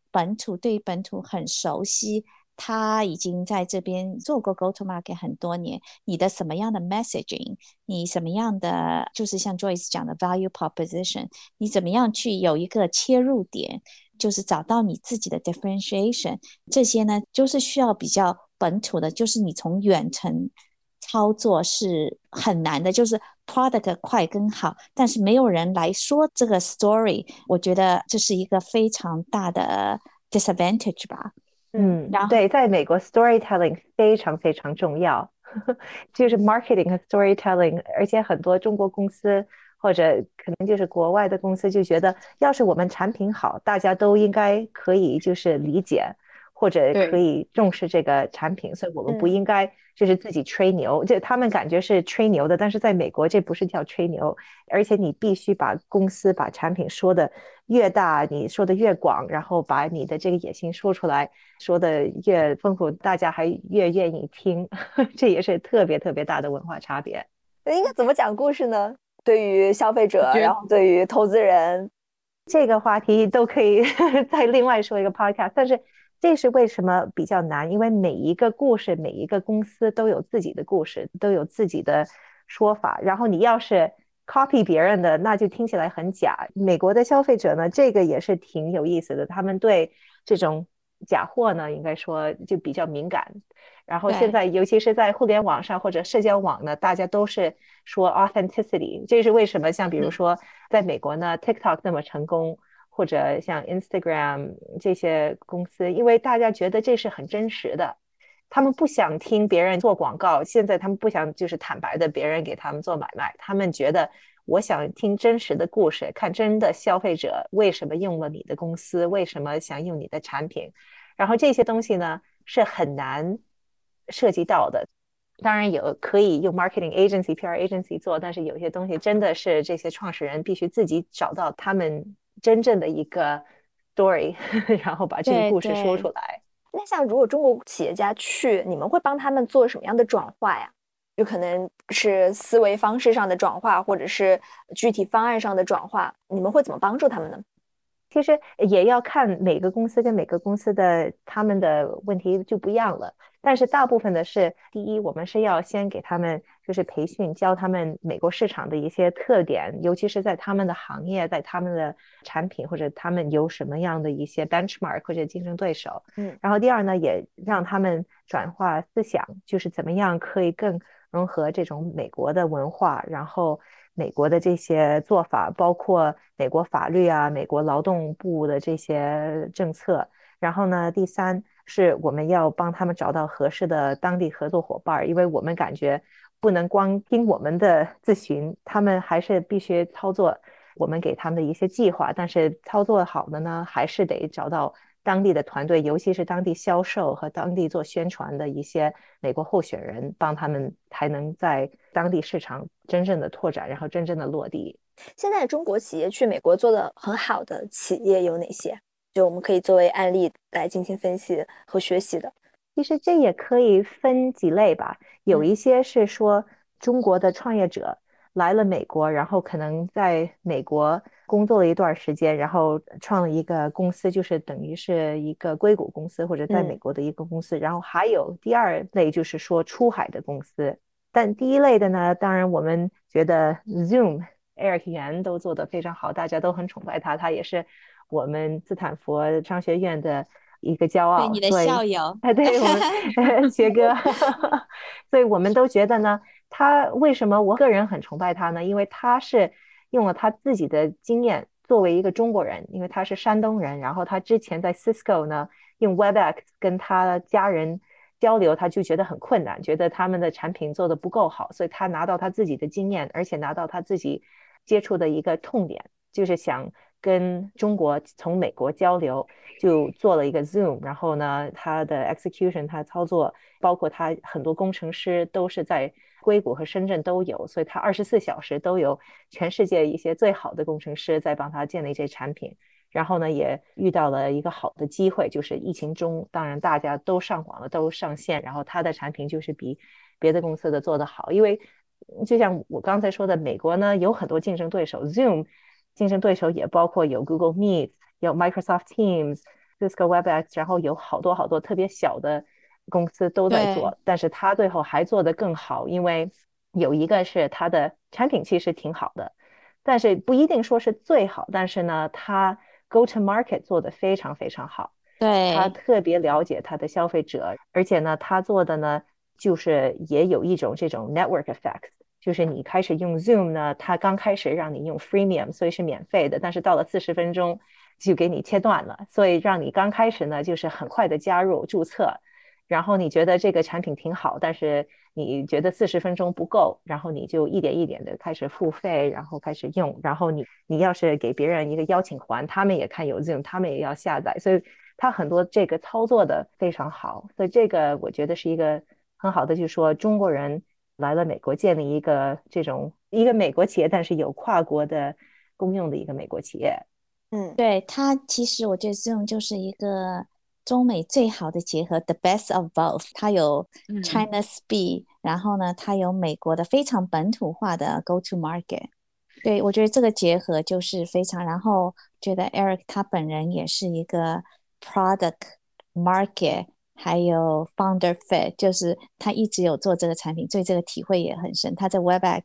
对本土很熟悉，他已经在这边做过 go to market 很多年，你的什么样的 messaging， 你什么样的就是像 Joyce 讲的 value proposition， 你怎么样去有一个切入点，就是找到你自己的 differentiation， 这些呢就是需要比较本土的，就是你从远程操作是很难的，就是 product 快跟好，但是没有人来说这个 story， 我觉得这是一个非常大的 disadvantage 吧。嗯，对，在美国 storytelling 非常非常重要，就是 marketing 和 storytelling， 而且很多中国公司或者可能就是国外的公司就觉得，要是我们产品好，大家都应该可以就是理解或者可以重视这个产品，所以我们不应该就是自己吹牛，就他们感觉是吹牛的，但是在美国这不是叫吹牛，而且你必须把公司把产品说的越大，你说的越广，然后把你的这个野心说出来，说的越丰富，大家还越愿意听这也是特别特别大的文化差别。应该怎么讲故事呢？对于消费者，然后对于投资人，这个话题都可以再另外说一个 podcast， 但是这是为什么比较难，因为每一个故事，每一个公司都有自己的故事，都有自己的说法，然后你要是 copy 别人的，那就听起来很假。美国的消费者呢，这个也是挺有意思的，他们对这种假货呢，应该说就比较敏感。然后现在尤其是在互联网上或者社交网呢，大家都是说 authenticity， 这是为什么像比如说在美国呢 TikTok 那么成功，或者像 Instagram 这些公司，因为大家觉得这是很真实的，他们不想听别人做广告，现在他们不想就是坦白的别人给他们做买卖，他们觉得我想听真实的故事，看真的消费者为什么用了你的公司，为什么想用你的产品，然后这些东西呢是很难涉及到的。当然有可以用 marketing agency PR agency 做，但是有些东西真的是这些创始人必须自己找到他们真正的一个 story， 然后把这个故事说出来。那像如果中国企业家去，你们会帮他们做什么样的转化呀？有可能是思维方式上的转化，或者是具体方案上的转化，你们会怎么帮助他们呢？其实也要看每个公司跟每个公司的他们的问题就不一样了，但是大部分的是，第一，我们是要先给他们就是培训，教他们美国市场的一些特点，尤其是在他们的行业，在他们的产品，或者他们有什么样的一些 benchmark 或者竞争对手。然后第二呢，也让他们转化思想，就是怎么样可以更融合这种美国的文化，然后美国的这些做法，包括美国法律啊，美国劳动部的这些政策。然后呢，第三是我们要帮他们找到合适的当地合作伙伴，因为我们感觉不能光听我们的咨询，他们还是必须操作我们给他们的一些计划，但是操作好的呢，还是得找到当地的团队，尤其是当地销售和当地做宣传的一些美国候选人，帮他们才能在当地市场真正的拓展，然后真正的落地。现在中国企业去美国做的很好的企业有哪些？就我们可以作为案例来进行分析和学习的。其实这也可以分几类吧，有一些是说中国的创业者来了美国，然后可能在美国工作了一段时间，然后创了一个公司，就是等于是一个硅谷公司或者在美国的一个公司。然后还有第二类就是说出海的公司。但第一类的呢，当然我们觉得 Zoom Eric Yuan 都做得非常好，大家都很崇拜他，他也是我们斯坦福商学院的一个骄傲，对，你的校友，对，我们学哥所以我们都觉得呢，他为什么我个人很崇拜他呢？因为他是用了他自己的经验，作为一个中国人，因为他是山东人，然后他之前在 Cisco 呢用 WebEx 跟他家人交流，他就觉得很困难，觉得他们的产品做得不够好，所以他拿到他自己的经验，而且拿到他自己接触的一个痛点，就是想跟中国从美国交流，就做了一个 Zoom。 然后呢，他的 execution 他操作，包括他很多工程师都是在硅谷和深圳都有，所以他24小时都有全世界一些最好的工程师在帮他建立这产品。然后呢，也遇到了一个好的机会，就是疫情中当然大家都上网了，都上线，然后他的产品就是比别的公司的做得好。因为就像我刚才说的，美国呢有很多竞争对手， Zoom 竞争对手也包括有 Google Meet， 有 Microsoft Teams， Cisco WebEx， 然后有好多好多特别小的公司都在做，但是他最后还做得更好，因为有一个是他的产品其实挺好的，但是不一定说是最好，但是呢，他 go to market 做得非常非常好，对，他特别了解他的消费者，而且呢，他做的呢就是也有一种这种 network effect， 就是你开始用 Zoom 呢，它刚开始让你用 freemium， 所以是免费的，但是到了40分钟就给你切断了，所以让你刚开始呢就是很快的加入注册，然后你觉得这个产品挺好，但是你觉得40分钟不够，然后你就一点一点的开始付费，然后开始用，然后你要是给别人一个邀请函，他们也看有 Zoom， 他们也要下载，所以他很多这个操作的非常好，所以这个我觉得是一个很好的，就是说中国人来了美国，建立一个这种一个美国企业，但是有跨国的公用的一个美国企业。对，它其实我觉得 Zoom 就是一个中美最好的结合， the best of both， 它有 China Speed，然后呢它有美国的非常本土化的 go to market。 对，我觉得这个结合就是非常，然后觉得 Eric 他本人也是一个 product market还有 founder fit， 就是他一直有做这个产品，所以这个体会也很深。他在 WebEx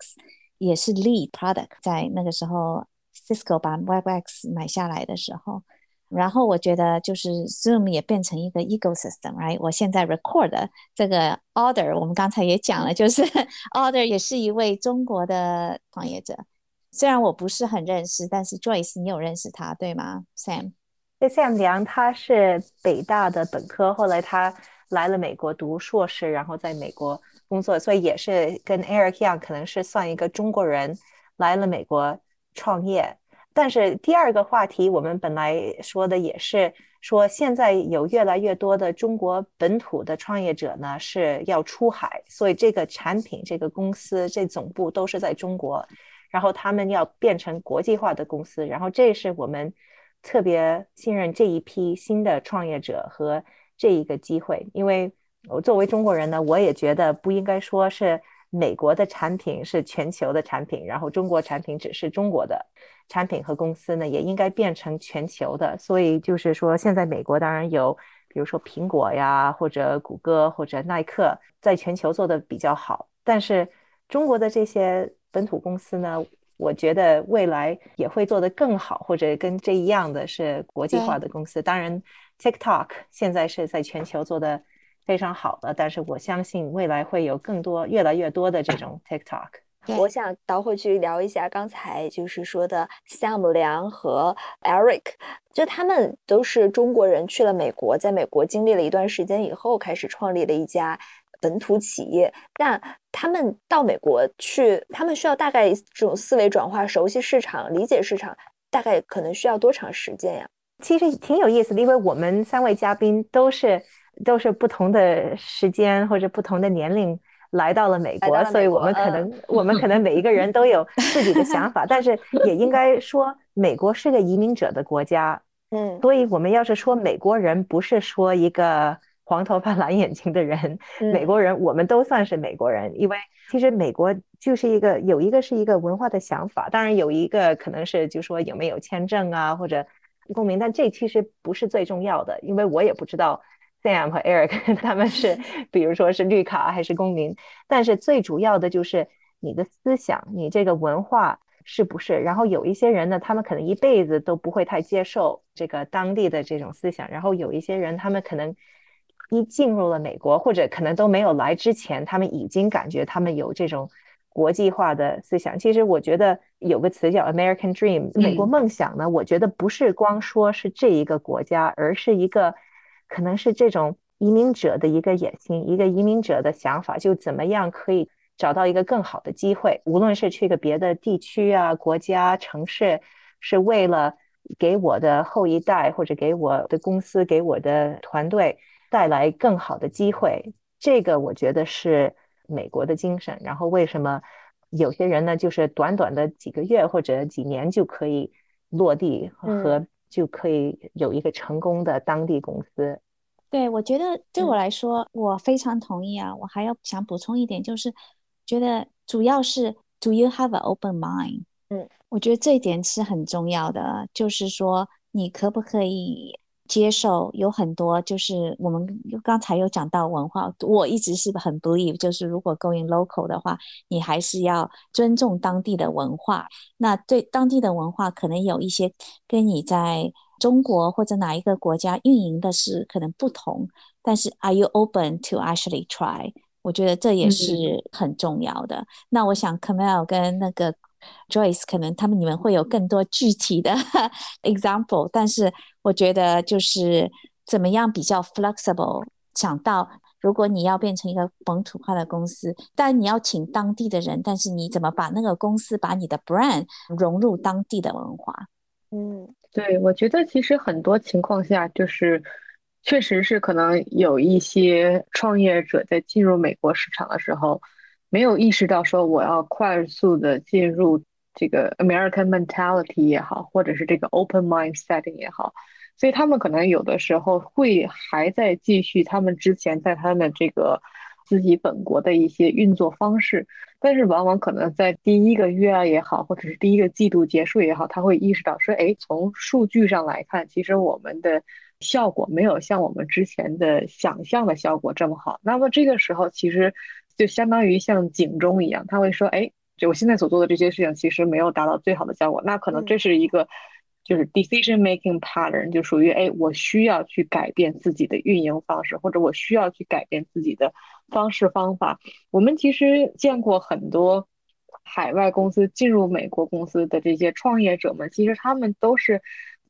也是 lead product， 在那个时候 Cisco 把 WebEx 买下来的时候，然后我觉得就是 Zoom 也变成一个 ecosystem， right？ 我现在 record 的这个 Otter， 我们刚才也讲了，就是 Otter 也是一位中国的创业者，虽然我不是很认识，但是 Joyce 你有认识他对吗 Sam？Sam Liang 他是北大的本科，后来他来了美国读硕士，然后在美国工作，所以也是跟 Eric Yuan 可能是算一个中国人来了美国创业。但是第二个话题我们本来说的也是说，现在有越来越多的中国本土的创业者呢是要出海，所以这个产品这个公司这总部都是在中国，然后他们要变成国际化的公司，然后这是我们特别信任这一批新的创业者和这一个机会。因为我作为中国人呢，我也觉得不应该说是美国的产品是全球的产品，然后中国产品只是中国的产品和公司呢，也应该变成全球的。所以就是说现在美国当然有比如说苹果呀或者谷歌或者耐克在全球做的比较好，但是中国的这些本土公司呢，我觉得未来也会做得更好，或者跟这一样的是国际化的公司。当然 TikTok 现在是在全球做得非常好了，但是我相信未来会有更多越来越多的这种 TikTok。 我想倒回去聊一下刚才就是说的 Sam 梁和 Eric， 就他们都是中国人去了美国，在美国经历了一段时间以后开始创立了一家本土企业。那他们到美国去，他们需要大概这种思维转化，熟悉市场，理解市场，大概可能需要多长时间呀？其实挺有意思的，因为我们三位嘉宾都是不同的时间或者不同的年龄来到了美国，所以我们可能每一个人都有自己的想法，但是也应该说美国是个移民者的国家，所以我们要是说美国人，不是说一个黄头发蓝眼睛的人，美国人我们都算是美国人，因为其实美国就是一个是一个文化的想法，当然有一个可能是就说有没有签证啊或者公民，但这其实不是最重要的，因为我也不知道 Sam 和 Eric 他们是比如说是绿卡还是公民，但是最主要的就是你的思想，你这个文化是不是。然后有一些人呢，他们可能一辈子都不会太接受这个当地的这种思想，然后有一些人他们可能一进入了美国，或者可能都没有来之前，他们已经感觉他们有这种国际化的思想。其实我觉得有个词叫 American Dream， 美国梦想呢，我觉得不是光说是这一个国家，而是一个可能是这种移民者的一个野心，一个移民者的想法，就怎么样可以找到一个更好的机会，无论是去一个别的地区啊、国家、城市，是为了给我的后一代或者给我的公司、给我的团队带来更好的机会。这个我觉得是美国的精神。然后为什么有些人呢，就是短短的几个月或者几年就可以落地和就可以有一个成功的当地公司。对，我觉得对我来说，我非常同意啊。我还要想补充一点，就是觉得主要是 Do you have an open mind？ 我觉得这一点是很重要的，就是说你可不可以接受有很多，就是我们刚才有讲到文化，我一直是很 believe， 就是如果 going local 的话，你还是要尊重当地的文化。那对当地的文化可能有一些跟你在中国或者哪一个国家运营的是可能不同，但是 are you open to actually try？ 我觉得这也是很重要的。那我想 Camille 跟那个Joyce 可能你们会有更多具体的example， 但是我觉得就是怎么样比较 flexible， 想到如果你要变成一个本土化的公司，但你要请当地的人，但是你怎么把那个公司把你的 brand 融入当地的文化。对，我觉得其实很多情况下就是确实是可能有一些创业者在进入美国市场的时候没有意识到说我要快速的进入这个 American mentality 也好，或者是这个 open mind setting 也好，所以他们可能有的时候会还在继续他们之前在他们这个自己本国的一些运作方式，但是往往可能在第一个月啊也好，或者是第一个季度结束也好，他会意识到说，从数据上来看，其实我们的效果没有像我们之前的想象的效果这么好。那么这个时候其实就相当于像警钟一样，他会说就我现在所做的这些事情其实没有达到最好的效果，那可能这是一个就是 decision making pattern， 就属于我需要去改变自己的运营方式，或者我需要去改变自己的方式方法。我们其实见过很多海外公司进入美国公司的这些创业者们，其实他们都是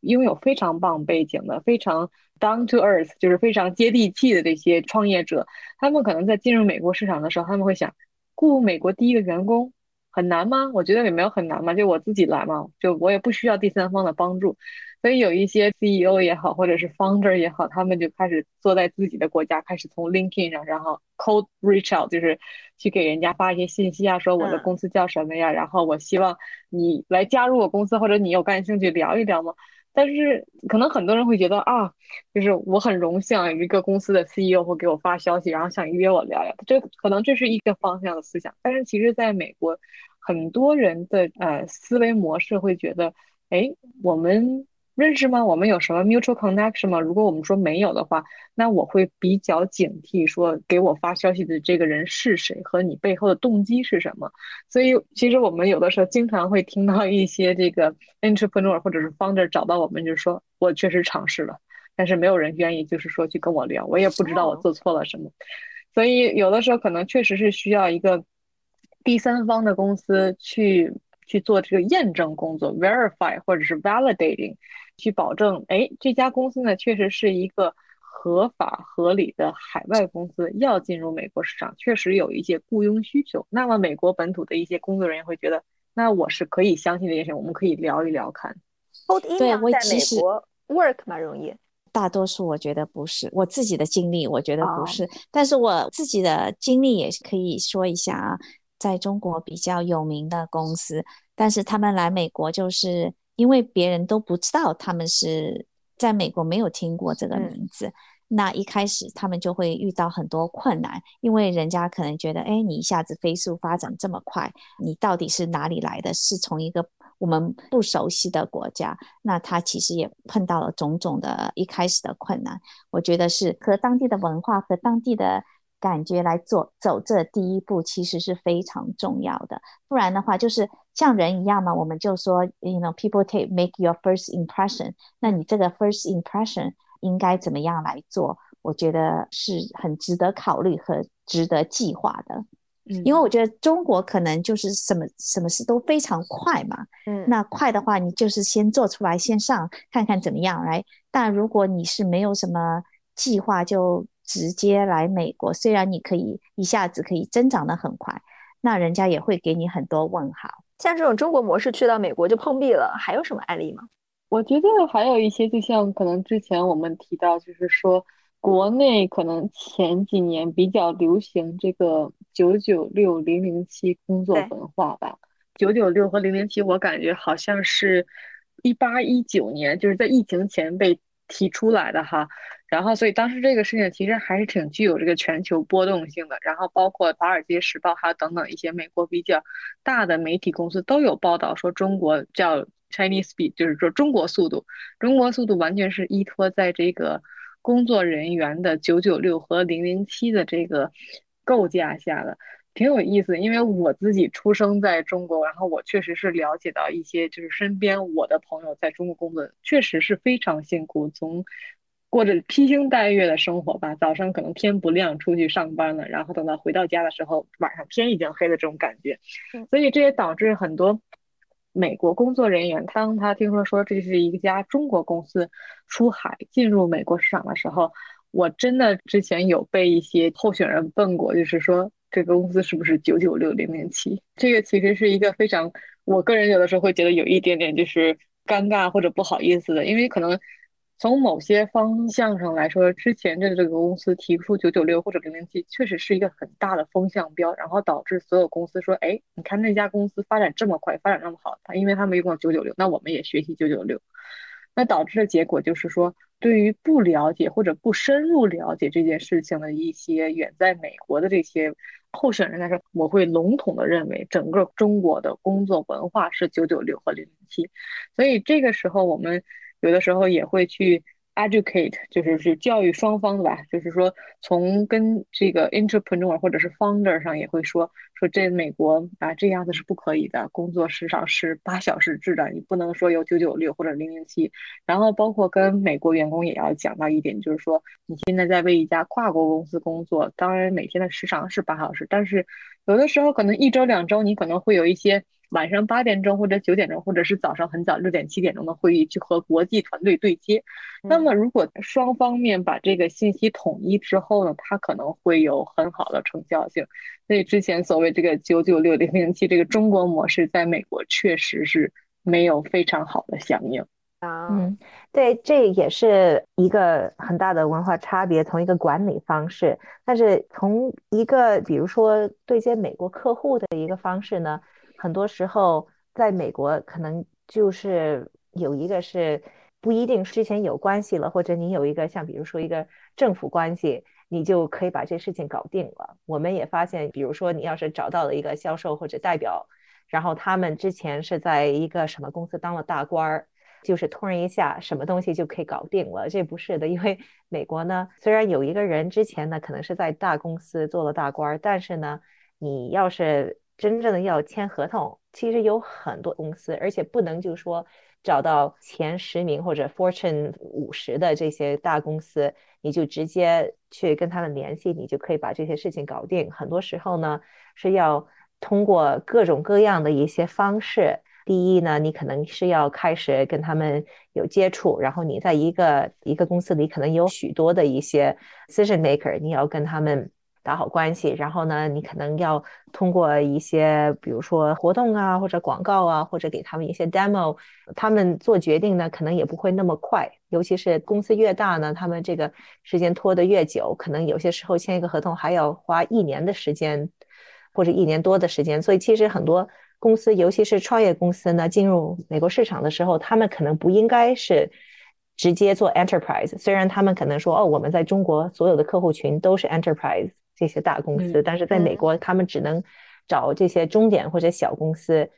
拥有非常棒背景的，非常 down to earth， 就是非常接地气的这些创业者，他们可能在进入美国市场的时候，他们会想，雇美国第一个员工很难吗？我觉得也没有很难嘛，就我自己来嘛，就我也不需要第三方的帮助。所以有一些 CEO 也好，或者是 founder 也好，他们就开始坐在自己的国家，开始从 LinkedIn 上，然后 cold reach out， 就是去给人家发一些信息啊，说我的公司叫什么呀，然后我希望你来加入我公司，或者你有感兴趣聊一聊吗？但是可能很多人会觉得啊，就是我很荣幸有一个公司的 CEO 会给我发消息，然后想约我聊聊，这可能这是一个方向的思想。但是其实在美国很多人的思维模式会觉得，哎，我们认识吗？我们有什么 mutual connection 吗？如果我们说没有的话，那我会比较警惕说给我发消息的这个人是谁和你背后的动机是什么。所以其实我们有的时候经常会听到一些这个 entrepreneur 或者是 founder 找到我们就是说我确实尝试了，但是没有人愿意就是说去跟我聊，我也不知道我做错了什么。所以有的时候可能确实是需要一个第三方的公司去做这个验证工作 verify 或者是 validating， 去保证哎这家公司呢确实是一个合法合理的海外公司，要进入美国市场确实有一些雇佣需求，那么美国本土的一些工作人员会觉得那我是可以相信的这些，我们可以聊一聊看 Code 音量在美国 work 蛮容易，大多数我觉得不是，我自己的经历我觉得不是，但是我自己的经历也可以说一下啊。在中国比较有名的公司，但是他们来美国就是因为别人都不知道他们是在美国没有听过这个名字，那一开始他们就会遇到很多困难，因为人家可能觉得哎，你一下子飞速发展这么快，你到底是哪里来的，是从一个我们不熟悉的国家，那他其实也碰到了种种的一开始的困难。我觉得是和当地的文化和当地的感觉来走这第一步其实是非常重要的，不然的话就是像人一样嘛，我们就说 you know people make your first impression， 那你这个 first impression 应该怎么样来做，我觉得是很值得考虑和值得计划的。因为我觉得中国可能就是什么事都非常快嘛，那快的话你就是先做出来先上看看怎么样来，但如果你是没有什么计划就直接来美国，虽然你可以一下子可以增长得很快，那人家也会给你很多问号。像这种中国模式去到美国就碰壁了，还有什么案例吗？我觉得还有一些，就像可能之前我们提到，就是说国内可能前几年比较流行这个996、007工作文化吧。996和007，我感觉好像是18、19年，就是在疫情前被提出来的哈。然后所以当时这个事情其实还是挺具有这个全球波动性的，然后包括华尔街时报还有等等一些美国比较大的媒体公司都有报道说中国叫 Chinese speed， 就是说中国速度完全是依托在这个工作人员的996和007的这个构架下的，挺有意思。因为我自己出生在中国，然后我确实是了解到一些就是身边我的朋友在中国工作确实是非常辛苦，从过着披星戴月的生活吧，早上可能天不亮出去上班了，然后等到回到家的时候晚上天已经黑的这种感觉。所以这也导致很多美国工作人员当他听说这是一家中国公司出海进入美国市场的时候，我真的之前有被一些候选人问过，就是说这个公司是不是996、007，这个其实是一个非常我个人有的时候会觉得有一点点就是尴尬或者不好意思的，因为可能从某些方向上来说，之前的这个公司提出996或者007确实是一个很大的风向标，然后导致所有公司说哎，你看那家公司发展这么快发展那么好，因为他们用了996，那我们也学习996，那导致的结果就是说对于不了解或者不深入了解这件事情的一些远在美国的这些候选人来说，我会笼统的认为整个中国的工作文化是996和007。所以这个时候我们有的时候也会去 educate， 就是去教育双方吧，就是说从跟这个 entrepreneur 或者是 founder 上也会说这美国啊这样子是不可以的，工作时长是8小时制的，你不能说有996或者007。然后包括跟美国员工也要讲到一点，就是说你现在在为一家跨国公司工作，当然每天的时长是8小时，但是有的时候可能1周2周你可能会有一些晚上8点钟或者9点钟，或者是早上很早6点7点钟的会议去和国际团队对接。那么如果双方面把这个信息统一之后呢，它可能会有很好的成效性。所以之前所谓这个996、007这个中国模式在美国确实是没有非常好的响应。对，这也是一个很大的文化差别，同一个管理方式，但是从一个比如说对接美国客户的一个方式呢，很多时候在美国可能就是有一个是不一定之前有关系了，或者你有一个像比如说一个政府关系，你就可以把这事情搞定了。我们也发现，比如说你要是找到了一个销售或者代表，然后他们之前是在一个什么公司当了大官，就是突然一下什么东西就可以搞定了，这不是的。因为美国呢，虽然有一个人之前呢可能是在大公司做了大官，但是呢你要是真正的要签合同，其实有很多公司，而且不能就说找到前10名或者 Fortune 50的这些大公司，你就直接去跟他们联系，你就可以把这些事情搞定。很多时候呢是要通过各种各样的一些方式。第一呢，你可能是要开始跟他们有接触，然后你在一个公司里可能有许多的一些 decision maker， 你要跟他们打好关系，然后呢你可能要通过一些比如说活动啊或者广告啊，或者给他们一些 demo， 他们做决定呢可能也不会那么快，尤其是公司越大呢，他们这个时间拖得越久，可能有些时候签一个合同还要花1年的时间或者1年多的时间。所以其实很多公司，尤其是创业公司呢，进入美国市场的时候，他们可能不应该是直接做 enterprise， 虽然他们可能说，哦，我们在中国所有的客户群都是 enterprise 这些大公司，但是在美国他们只能找这些中点或者小公司，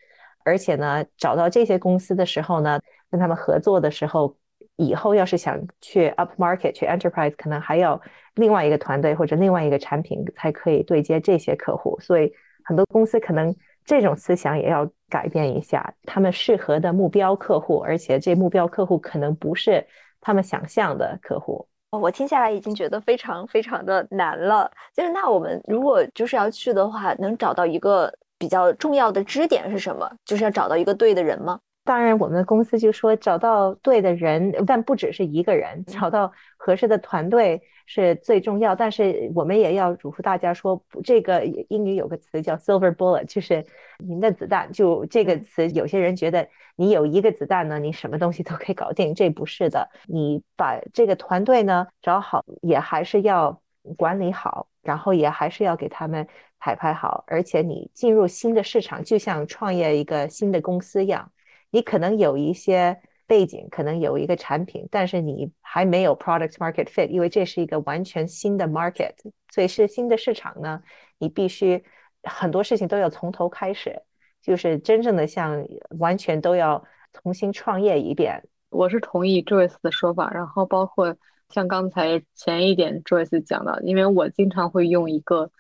而且呢找到这些公司的时候呢，跟他们合作的时候，以后要是想去 up market 去 enterprise， 可能还要另外一个团队或者另外一个产品才可以对接这些客户。所以很多公司可能这种思想也要改变一下，他们适合的目标客户，而且这目标客户可能不是他们想象的客户。我听下来已经觉得非常非常的难了，就是那我们如果就是要去的话，能找到一个比较重要的支点是什么？就是要找到一个对的人吗？当然我们公司就说找到对的人，但不只是一个人，找到合适的团队是最重要。但是我们也要嘱咐大家说，这个英语有个词叫 silver bullet， 就是您的子弹，就这个词有些人觉得你有一个子弹呢你什么东西都可以搞定，这不是的。你把这个团队呢找好，也还是要管理好，然后也还是要给他们彩排好。而且你进入新的市场，就像创业一个新的公司一样，你可能有一些背景，可能有一个产品，但是你还没有 product market fit， 因为这是一个完全新的 market， 所以是新的市场呢，你必须很多事情都要从头开始，就是真正的像完全都要重新创业一遍。我是同意 Joyce 的说法，然后包括像刚才前一点 Joyce 讲的，因为我经常会用一个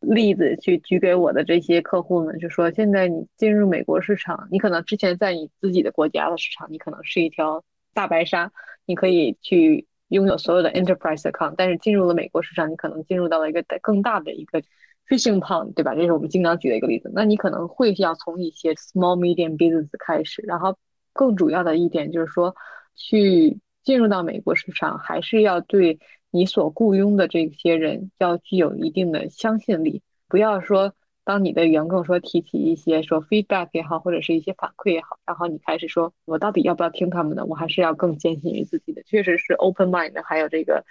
例子去举给我的这些客户们，就说现在你进入美国市场，你可能之前在你自己的国家的市场，你可能是一条大白鲨，你可以去拥有所有的 enterprise account， 但是进入了美国市场，你可能进入到了一个更大的一个 fishing pond， 对吧？这是我们经常举的一个例子。那你可能会要从一些 small medium business 开始，然后更主要的一点就是说，去进入到美国市场，还是要对你所雇佣的这些人要具有一定的相信力。不要说当你的员工说提起一些说 feedback 也好，或者是一些反馈也好，然后你开始说我到底要不要听他们的，我还是要更坚信于自己的。确实是 open mind 的，还有这个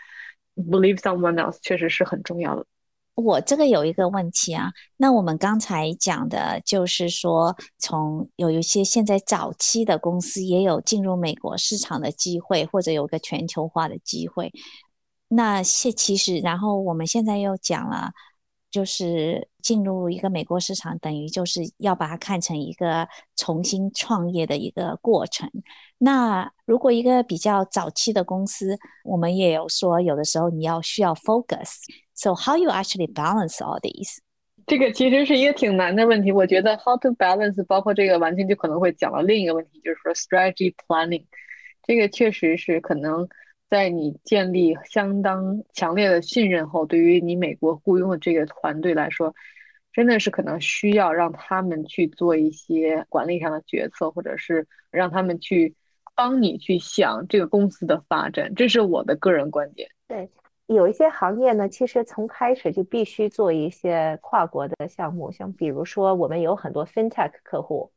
believe someone else 确实是很重要的。我这个有一个问题啊，那我们刚才讲的就是说，从有一些现在早期的公司也有进入美国市场的机会，或者有个全球化的机会，那些其实然后我们现在又讲了，就是进入一个美国市场等于就是要把它看成一个重新创业的一个过程。那如果一个比较早期的公司，我们也有说有的时候你要需要 focus， so how you actually balance all these？ 这个其实是一个挺难的问题。我觉得 how to balance 包括这个完全就可能会讲到另一个问题，就是说 strategy planning， 这个确实是可能在你建立相当强烈的信任后，对于你美国雇佣的这个团队来说，真的是可能需要让他们去做一些管理上的决策，或者是让他们去帮你去想这个公司的发展。这是我的个人观点。对，有一些行业呢，其实从开始就必须做一些跨国的项目，像比如说我们有很多 fintech 客户，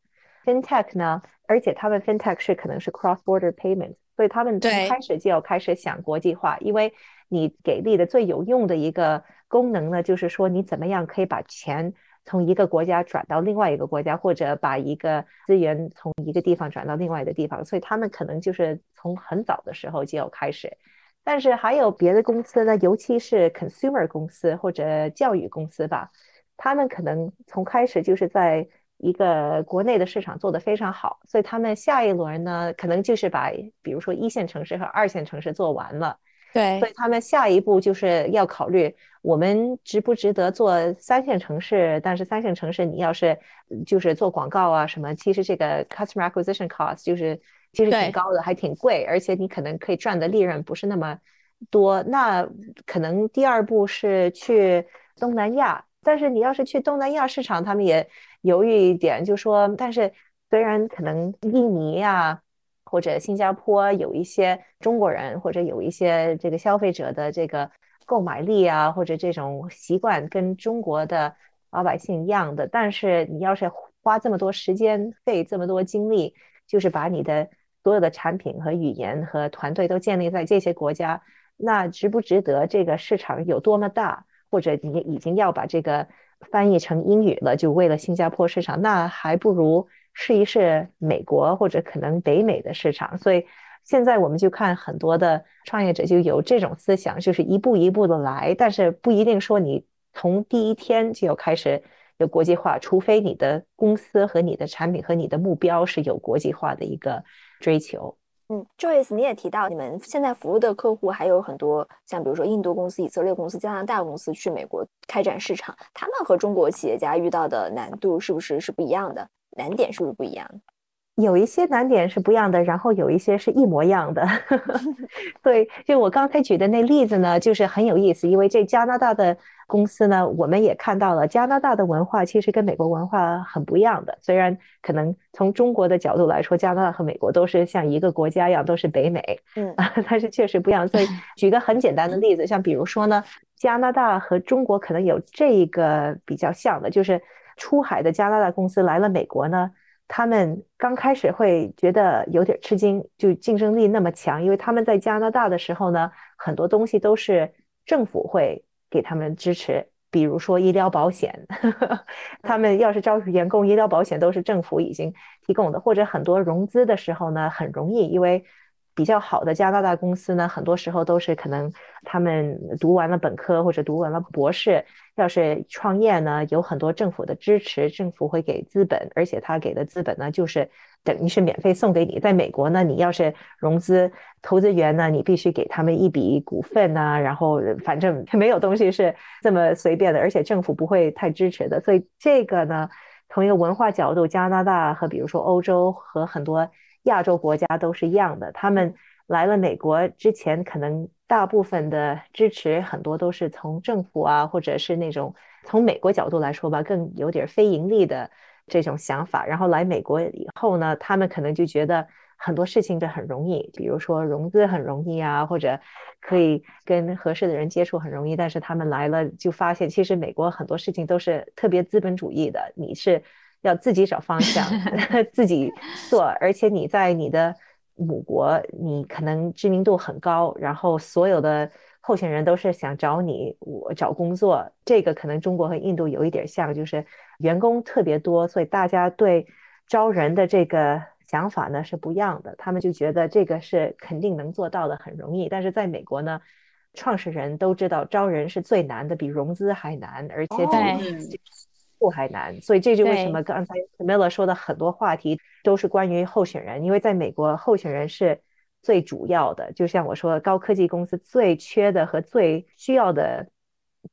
fintech 呢，而且他们 fintech 是可能是 cross border payment，所以他们从开始就要开始想国际化，因为你给力的最有用的一个功能呢，就是说你怎么样可以把钱从一个国家转到另外一个国家，或者把一个资源从一个地方转到另外一个地方，所以他们可能就是从很早的时候就要开始。但是还有别的公司呢，尤其是 consumer 公司或者教育公司吧，他们可能从开始就是在一个国内的市场做得非常好，所以他们下一轮呢可能就是把比如说一线城市和二线城市做完了，对，所以他们下一步就是要考虑我们值不值得做三线城市，但是三线城市你要是就是做广告啊什么，其实这个 customer acquisition cost 就是其实挺高的，还挺贵，而且你可能可以赚的利润不是那么多，那可能第二步是去东南亚，但是你要是去东南亚市场他们也犹豫一点，就说但是虽然可能印尼啊或者新加坡有一些中国人或者有一些这个消费者的这个购买力啊或者这种习惯跟中国的老百姓一样的，但是你要是花这么多时间费这么多精力就是把你的所有的产品和语言和团队都建立在这些国家，那值不值得，这个市场有多么大，或者你已经要把这个翻译成英语了，就为了新加坡市场，那还不如试一试美国或者可能北美的市场。所以现在我们就看很多的创业者就有这种思想，就是一步一步的来，但是不一定说你从第一天就要开始有国际化，除非你的公司和你的产品和你的目标是有国际化的一个追求。Joyce 你也提到你们现在服务的客户还有很多像比如说印度公司、以色列公司、加拿大公司去美国开展市场，他们和中国企业家遇到的难度是不一样的，难点是不是不一样的？有一些难点是不一样的，然后有一些是一模一样的对，就我刚才举的那例子呢就是很有意思，因为这加拿大的公司呢我们也看到了加拿大的文化其实跟美国文化很不一样的，虽然可能从中国的角度来说加拿大和美国都是像一个国家一样都是北美但是确实不一样。所以举个很简单的例子，像比如说呢加拿大和中国可能有这个比较像的，就是出海的加拿大公司来了美国呢，他们刚开始会觉得有点吃惊，就竞争力那么强，因为他们在加拿大的时候呢很多东西都是政府会给他们支持，比如说医疗保险他们要是招聘员工医疗保险都是政府已经提供的，或者很多融资的时候呢很容易，因为比较好的加拿大公司呢很多时候都是可能他们读完了本科或者读完了博士，要是创业呢有很多政府的支持，政府会给资本，而且他给的资本呢就是等于是免费送给你。在美国呢你要是融资投资人呢你必须给他们一笔股份啊，然后反正没有东西是这么随便的，而且政府不会太支持的。所以这个呢从一个文化角度加拿大和比如说欧洲和很多亚洲国家都是一样的，他们来了美国之前可能大部分的支持很多都是从政府啊或者是那种从美国角度来说吧更有点非盈利的这种想法，然后来美国以后呢他们可能就觉得很多事情都很容易，比如说融资很容易啊，或者可以跟合适的人接触很容易，但是他们来了就发现其实美国很多事情都是特别资本主义的，你是要自己找方向自己做，而且你在你的母国你可能知名度很高，然后所有的候选人都是想找你我找工作，这个可能中国和印度有一点像，就是员工特别多，所以大家对招人的这个想法呢是不一样的，他们就觉得这个是肯定能做到的，很容易。但是在美国呢创始人都知道招人是最难的，比融资还难，而且不还难，所以这就为什么刚才 Camilla 说的很多话题都是关于候选人，因为在美国候选人是最主要的，就像我说高科技公司最缺的和最需要的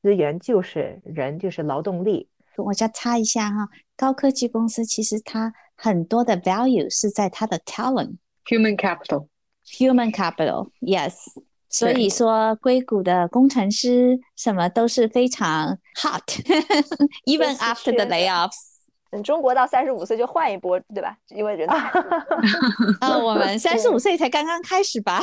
资源就是人，就是劳动力。我就插一下哈，高科技公司其实它很多的 value 是在它的 talent human capital yes， 所以说硅谷的工程师什么都是非常 hot even after the layoffs。 中国到35岁就换一波对吧，因为人太我们35岁才刚刚开始吧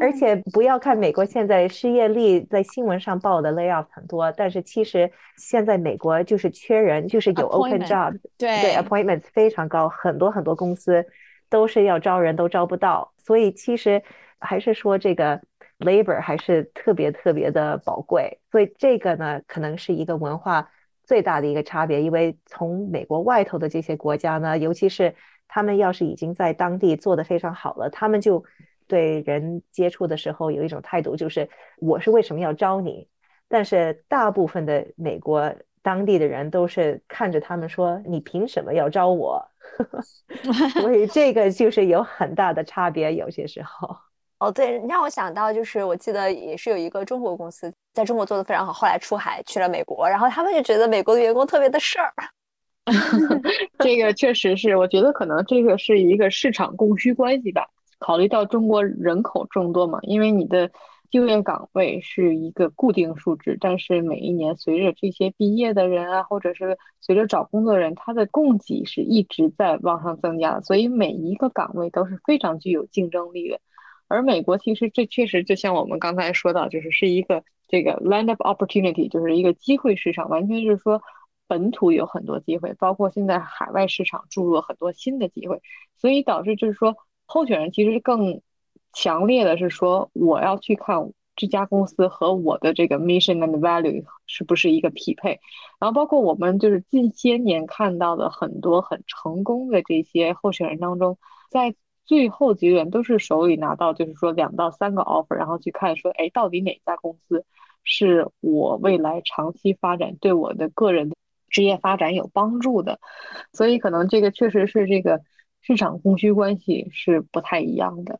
而且不要看美国现在失业率在新闻上报的 layoff 很多，但是其实现在美国就是缺人，就是有 open job 对 appointments 非常高，很多很多公司都是要招人都招不到，所以其实还是说这个 labor 还是特别特别的宝贵。所以这个呢可能是一个文化最大的一个差别。因为从美国外头的这些国家呢，尤其是他们要是已经在当地做得非常好了，他们就对人接触的时候有一种态度，就是我是为什么要招你。但是大部分的美国当地的人都是看着他们说，你凭什么要招我所以这个就是有很大的差别，有些时候。哦，对，让我想到就是我记得也是有一个中国公司在中国做得非常好，后来出海去了美国，然后他们就觉得美国的员工特别的事儿这个确实是，我觉得可能这个是一个市场供需关系吧，考虑到中国人口众多嘛，因为你的就业岗位是一个固定数值，但是每一年随着这些毕业的人啊，或者是随着找工作人，他的供给是一直在往上增加的，所以每一个岗位都是非常具有竞争力的。而美国其实这确实就像我们刚才说到，就是是一个这个 land of opportunity， 就是一个机会市场，完全就是说本土有很多机会，包括现在海外市场注入了很多新的机会，所以导致就是说候选人其实更强烈的是说，我要去看这家公司和我的这个 mission and value 是不是一个匹配。然后包括我们就是近些年看到的很多很成功的这些候选人当中，在最后几轮都是手里拿到就是说2到3个 offer， 然后去看说，哎，到底哪家公司是我未来长期发展对我的个人职业发展有帮助的。所以可能这个确实是这个市场供需关系是不太一样的。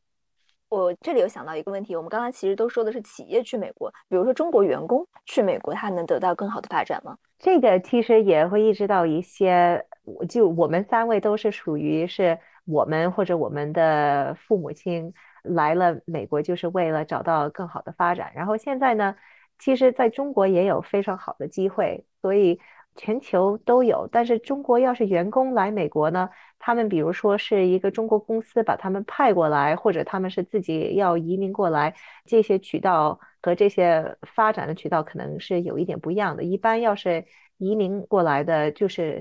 我这里有想到一个问题，我们刚刚其实都说的是企业去美国，比如说中国员工去美国，他能得到更好的发展吗？这个其实也会意识到一些，就我们三位都是属于是我们或者我们的父母亲来了美国就是为了找到更好的发展，然后现在呢，其实在中国也有非常好的机会，所以全球都有。但是中国要是员工来美国呢，他们比如说是一个中国公司把他们派过来，或者他们是自己要移民过来，这些渠道和这些发展的渠道可能是有一点不一样的。一般要是移民过来的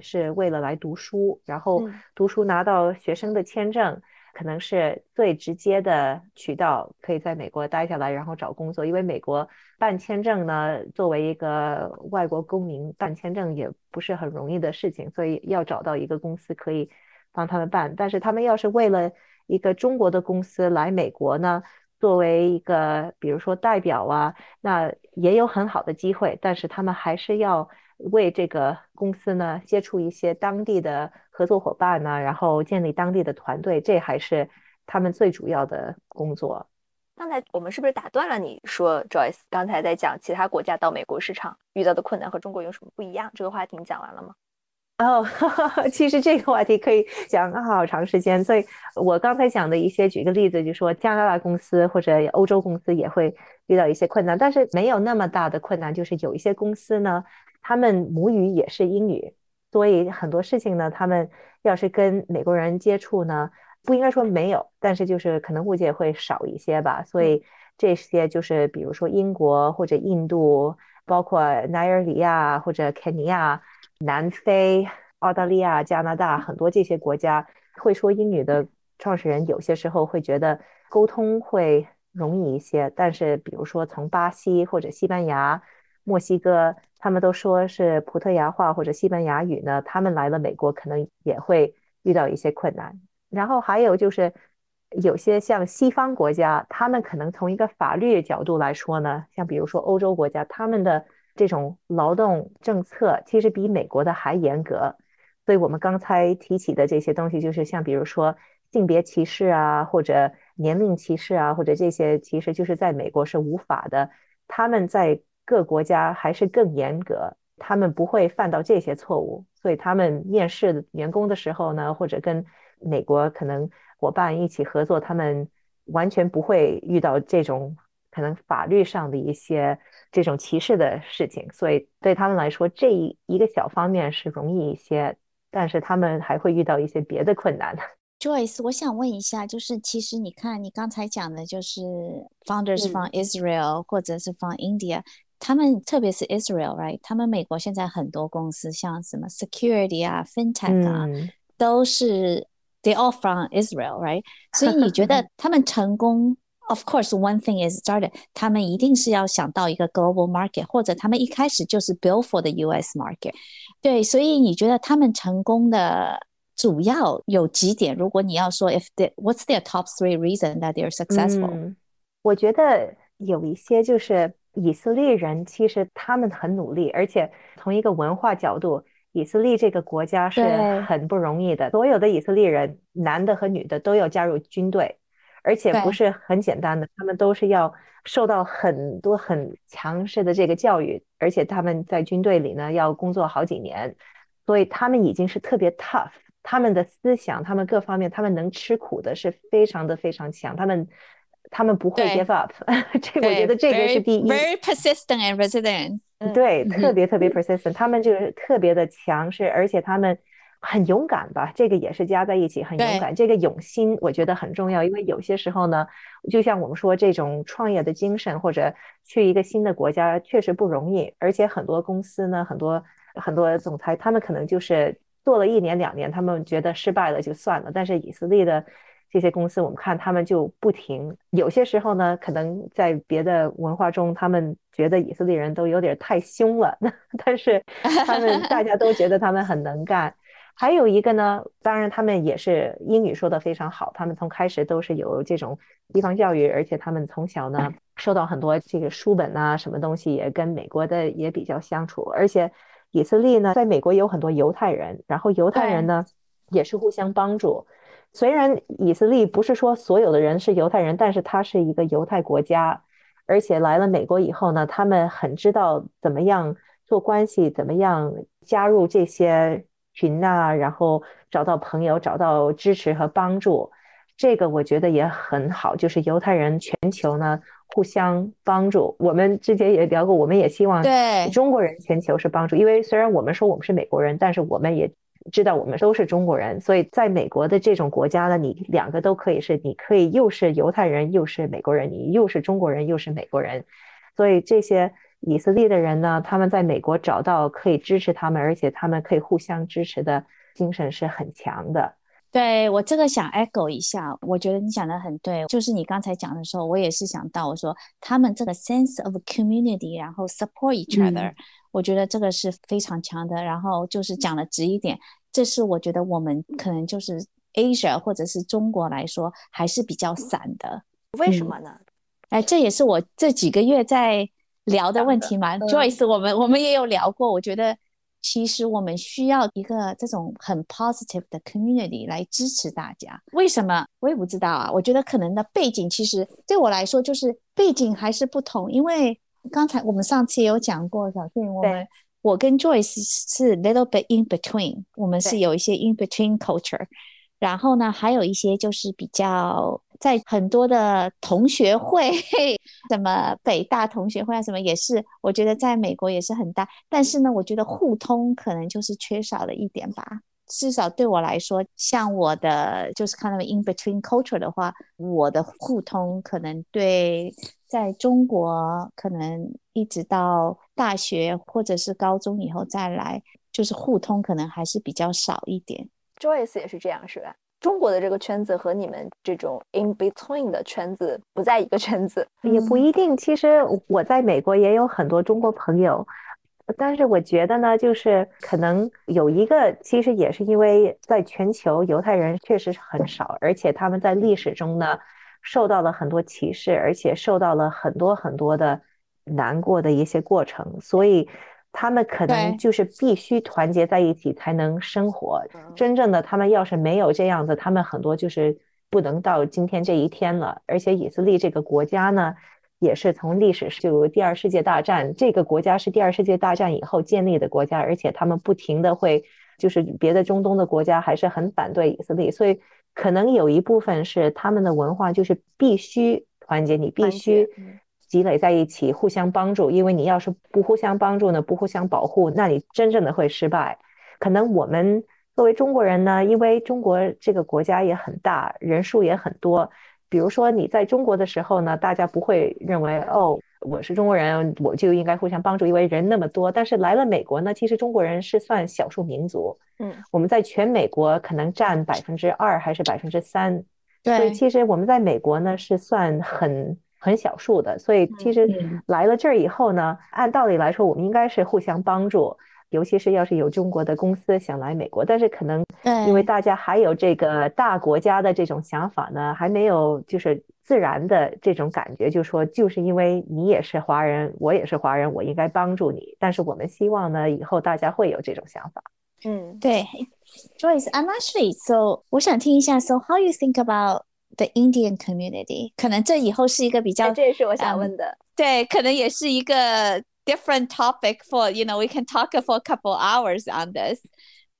是为了来读书，然后读书拿到学生的签证，可能是最直接的渠道，可以在美国待下来然后找工作。因为美国办签证呢，作为一个外国公民办签证也不是很容易的事情，所以要找到一个公司可以帮他们办。但是他们要是为了一个中国的公司来美国呢，作为一个比如说代表啊，那也有很好的机会，但是他们还是要为这个公司呢接触一些当地的合作伙伴呢，然后建立当地的团队，这还是他们最主要的工作。刚才我们是不是打断了你说 Joyce 刚才在讲其他国家到美国市场遇到的困难和中国有什么不一样，这个话题你讲完了吗？哦，其实这个话题可以讲好长时间，所以我刚才讲的一些举个例子，就说加拿大公司或者欧洲公司也会遇到一些困难，但是没有那么大的困难。就是有一些公司呢，他们母语也是英语，所以很多事情呢，他们要是跟美国人接触呢，不应该说没有，但是就是可能误解会少一些吧。所以这些就是比如说英国或者印度，包括奈尔里亚或者肯尼亚、南非、澳大利亚、加拿大，很多这些国家会说英语的创始人有些时候会觉得沟通会容易一些，但是比如说从巴西或者西班牙、墨西哥，他们都说是葡萄牙话或者西班牙语呢，他们来了美国可能也会遇到一些困难。然后还有就是有些像西方国家，他们可能从一个法律角度来说呢，像比如说欧洲国家，他们的这种劳动政策其实比美国的还严格。所以我们刚才提起的这些东西，就是像比如说性别歧视啊，或者年龄歧视啊，或者这些其实就是在美国是无法的，他们在各国家还是更严格，他们不会犯到这些错误。所以他们面试员工的时候呢，或者跟美国可能伙伴一起合作，他们完全不会遇到这种可能法律上的一些这种歧视的事情。所以对他们来说，这一个小方面是容易一些，但是他们还会遇到一些别的困难。Joyce， 我想问一下，就是其实你看你刚才讲的，就是 founders from Israel 或者是 from India， 他们特别是 Israel right， 他们美国现在很多公司像什么 security 啊 fintech 啊，都是 they all from Israel right， 所以你觉得他们成功 Of course, one thing is started. 他们一定是要想到一个 global market， 或者他们一开始就是 build for the US market。对，所以你觉得他们成功的主要有几点？如果你要说 what's their top three reason that they're successful？我觉得有一些就是以色列人，其实他们很努力，而且从一个文化角度，以色列这个国家是很不容易的。所有的以色列人，男的和女的都要加入军队。而且不是很简单的，他们都是要受到很多很强势的这个教育，而且他们在军队里呢要工作好几年，所以他们已经是特别 tough， 他们的思想，他们各方面，他们能吃苦的是非常的非常强，他们不会 give up 这我觉得这个是第一 very persistent and resilient， 对，特别特别 persistent， 他们就是特别的强势，而且他们很勇敢吧，这个也是加在一起，很勇敢，这个勇心我觉得很重要，因为有些时候呢，就像我们说这种创业的精神或者去一个新的国家确实不容易，而且很多公司呢，很多总裁他们可能就是做了一年两年他们觉得失败了就算了，但是以色列的这些公司我们看他们就不停，有些时候呢可能在别的文化中他们觉得以色列人都有点太凶了，但是他们大家都觉得他们很能干还有一个呢，当然他们也是英语说得非常好，他们从开始都是有这种地方教育，而且他们从小呢受到很多这个书本啊什么东西，也跟美国的也比较相处，而且以色列呢在美国有很多犹太人，然后犹太人呢也是互相帮助，虽然以色列不是说所有的人是犹太人，但是它是一个犹太国家，而且来了美国以后呢他们很知道怎么样做关系，怎么样加入这些群啊，然后找到朋友，找到支持和帮助，这个我觉得也很好，就是犹太人全球呢互相帮助，我们之前也聊过，我们也希望中国人全球是帮助，因为虽然我们说我们是美国人，但是我们也知道我们都是中国人，所以在美国的这种国家呢，你两个都可以是，你可以又是犹太人又是美国人，你又是中国人又是美国人，所以这些以色列的人呢，他们在美国找到可以支持他们，而且他们可以互相支持的精神是很强的。对，我这个想 echo 一下，我觉得你讲的很对，就是你刚才讲的时候我也是想到，我说他们这个 sense of community 然后 support each other，我觉得这个是非常强的，然后就是讲的直一点，这是我觉得我们可能就是 Asia 或者是中国来说还是比较散的，为什么呢？这也是我这几个月在聊的问题嘛，Joyce， 我们也有聊过，我觉得其实我们需要一个这种很 positive 的 community 来支持大家，为什么我也不知道啊，我觉得可能的背景，其实对我来说就是背景还是不同，因为刚才我们上次也有讲过，小俊，我跟 Joyce 是 little bit in between， 我们是有一些 in between culture， 然后呢还有一些就是比较在很多的同学会，什么北大同学会啊，什么也是，我觉得在美国也是很大，但是呢我觉得互通可能就是缺少了一点吧，至少对我来说，像我的就是kind of in between culture 的话，我的互通可能对在中国可能一直到大学或者是高中以后再来，就是互通可能还是比较少一点。 Joyce 也是这样是吧？中国的这个圈子和你们这种 in between 的圈子不在一个圈子，也不一定，其实我在美国也有很多中国朋友，但是我觉得呢就是可能有一个，其实也是因为在全球犹太人确实很少，而且他们在历史中呢受到了很多歧视，而且受到了很多很多的难过的一些过程，所以他们可能就是必须团结在一起才能生活，真正的他们要是没有这样子，他们很多就是不能到今天这一天了。而且以色列这个国家呢也是从历史就第二世界大战，这个国家是第二世界大战以后建立的国家，而且他们不停的会就是别的中东的国家还是很反对以色列，所以可能有一部分是他们的文化就是必须团结，你必须积累在一起互相帮助，因为你要是不互相帮助呢，不互相保护，那你真正的会失败。可能我们作为中国人呢，因为中国这个国家也很大，人数也很多，比如说你在中国的时候呢，大家不会认为哦我是中国人我就应该互相帮助，因为人那么多，但是来了美国呢，其实中国人是算少数民族，我们在全美国可能占2%还是3%，所以其实我们在美国呢是算很小数的，所以其实来了这儿以后呢，按道理来说我们应该是互相帮助，尤其是要是有中国的公司想来美国，但是可能因为大家还有这个大国家的这种想法呢，还没有就是自然的这种感觉，就说就是因为你也是华人我也是华人我应该帮助你，但是我们希望呢以后大家会有这种想法。嗯，对。 Joyce, I'm actually, so 我想听一下 so how you think about the Indian community? 可能这以后是一个比较，这也是我想问的。对，可能也是一个 different topic for, you know, we can talk for a couple hours on this.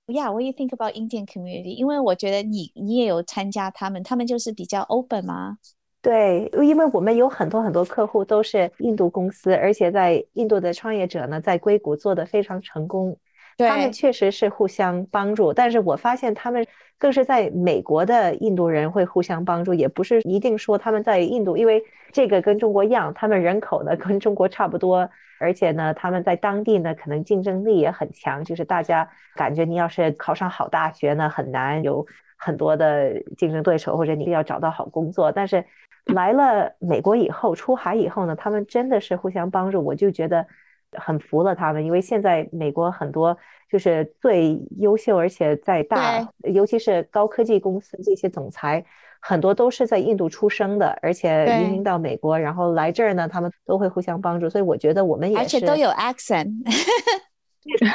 Yeah, what do you think about Indian community? 因为我觉得你也有参加他们就是比较 open 吗？对，因为我们有很多客户都是印度公司，而且在印度的创业者呢，在硅谷做得非常成功。他们确实是互相帮助，但是我发现他们更是在美国的印度人会互相帮助，也不是一定说他们在印度，因为这个跟中国一样，他们人口呢跟中国差不多，而且呢他们在当地呢可能竞争力也很强，就是大家感觉你要是考上好大学呢很难，有很多的竞争对手，或者你要找到好工作，但是来了美国以后出海以后呢，他们真的是互相帮助，我就觉得很服了他们，因为现在美国很多就是最优秀，而且在大，尤其是高科技公司这些总裁，很多都是在印度出生的，而且移民到美国，然后来这儿呢，他们都会互相帮助，所以我觉得我们也是，而且都有 accent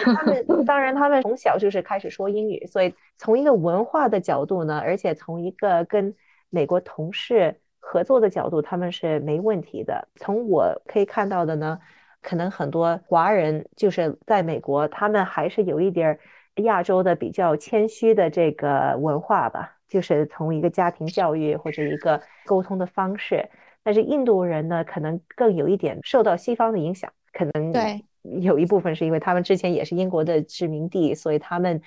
他们当然他们从小就是开始说英语，所以从一个文化的角度呢，而且从一个跟美国同事合作的角度，他们是没问题的。从我可以看到的呢，可能很多华人就是在美国，他们还是有一点亚洲的比较谦虚的这个文化吧，就是从一个家庭教育或者一个沟通的方式。但是印度人呢，可能更有一点受到西方的影响，可能有一部分是因为他们之前也是英国的殖民地，所以他们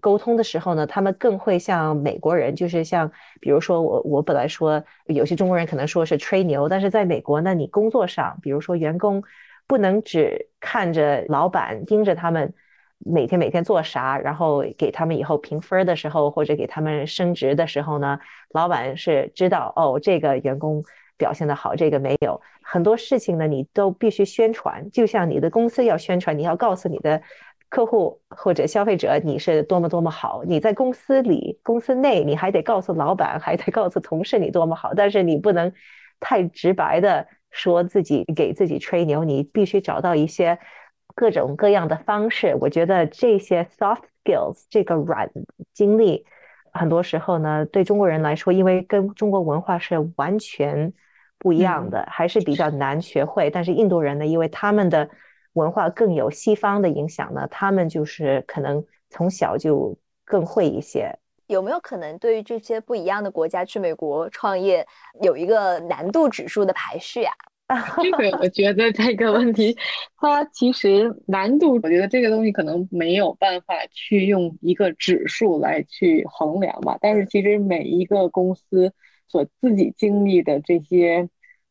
沟通的时候呢，他们更会像美国人，就是像比如说我本来说有些中国人可能说是吹牛，但是在美国呢，你工作上比如说员工不能只看着老板盯着他们每天做啥，然后给他们以后评分的时候或者给他们升职的时候呢，老板是知道哦这个员工表现得好这个没有，很多事情呢你都必须宣传，就像你的公司要宣传，你要告诉你的客户或者消费者你是多么好，你在公司里公司内你还得告诉老板还得告诉同事你多么好，但是你不能太直白的说自己给自己吹牛，你必须找到一些各种各样的方式。我觉得这些 soft skills 这个软经历很多时候呢对中国人来说，因为跟中国文化是完全不一样的，还是比较难学会。但是印度人呢，因为他们的文化更有西方的影响呢，他们就是可能从小就更会一些。有没有可能对于这些不一样的国家去美国创业有一个难度指数的排序啊？这个我觉得这个问题它其实难度，我觉得这个东西可能没有办法去用一个指数来去衡量吧。但是其实每一个公司所自己经历的这些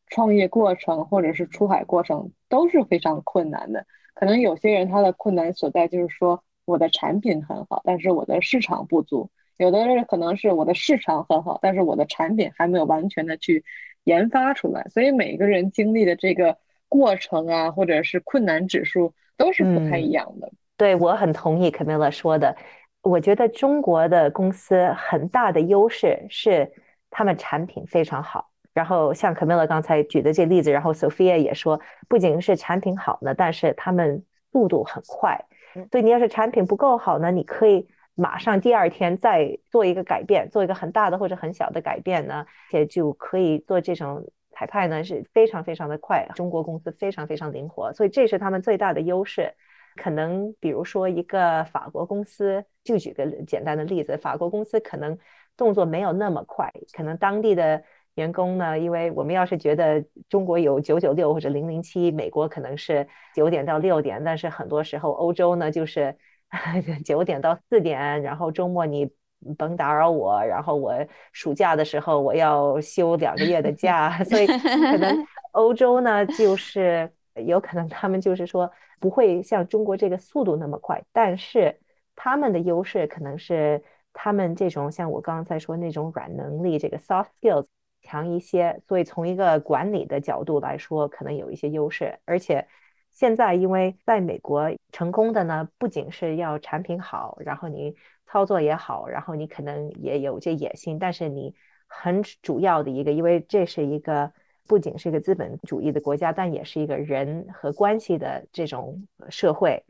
创业过程或者是出海过程都是非常困难的。可能有些人他的困难所在就是说我的产品很好，但是我的市场不足。有的人可能是我的市场很好，但是我的产品还没有完全的去研发出来，所以每个人经历的这个过程啊，或者是困难指数都是不太一样的。对，我很同意 Camilla 说的。我觉得中国的公司很大的优势是他们产品非常好，然后像 Camilla 刚才举的这例子，然后 Sophia 也说，不仅是产品好呢，但是他们速度很快。所以你要是产品不够好呢，你可以马上第二天再做一个改变，做一个很大的或者很小的改变呢，也就可以做这种裁派呢，是非常非常的快。中国公司非常非常灵活，所以这是他们最大的优势。可能比如说一个法国公司，就举个简单的例子，法国公司可能动作没有那么快，可能当地的员工呢，因为我们要是觉得中国有996或者007，美国可能是9点到6点，但是很多时候欧洲呢就是9点到4点，然后周末你甭打扰我，然后我暑假的时候我要休2个月的假所以可能欧洲呢就是有可能他们就是说不会像中国这个速度那么快，但是他们的优势可能是他们这种像我刚才说那种软能力，这个 soft skills 强一些，所以从一个管理的角度来说可能有一些优势。而且现在因为在美国成功的呢，不仅是要产品好，然后你操作也好，然后你可能也有这野心，但是你很主要的一个，因为这是一个不仅是一个资本主义的国家，但也是一个人和关系的这种社会，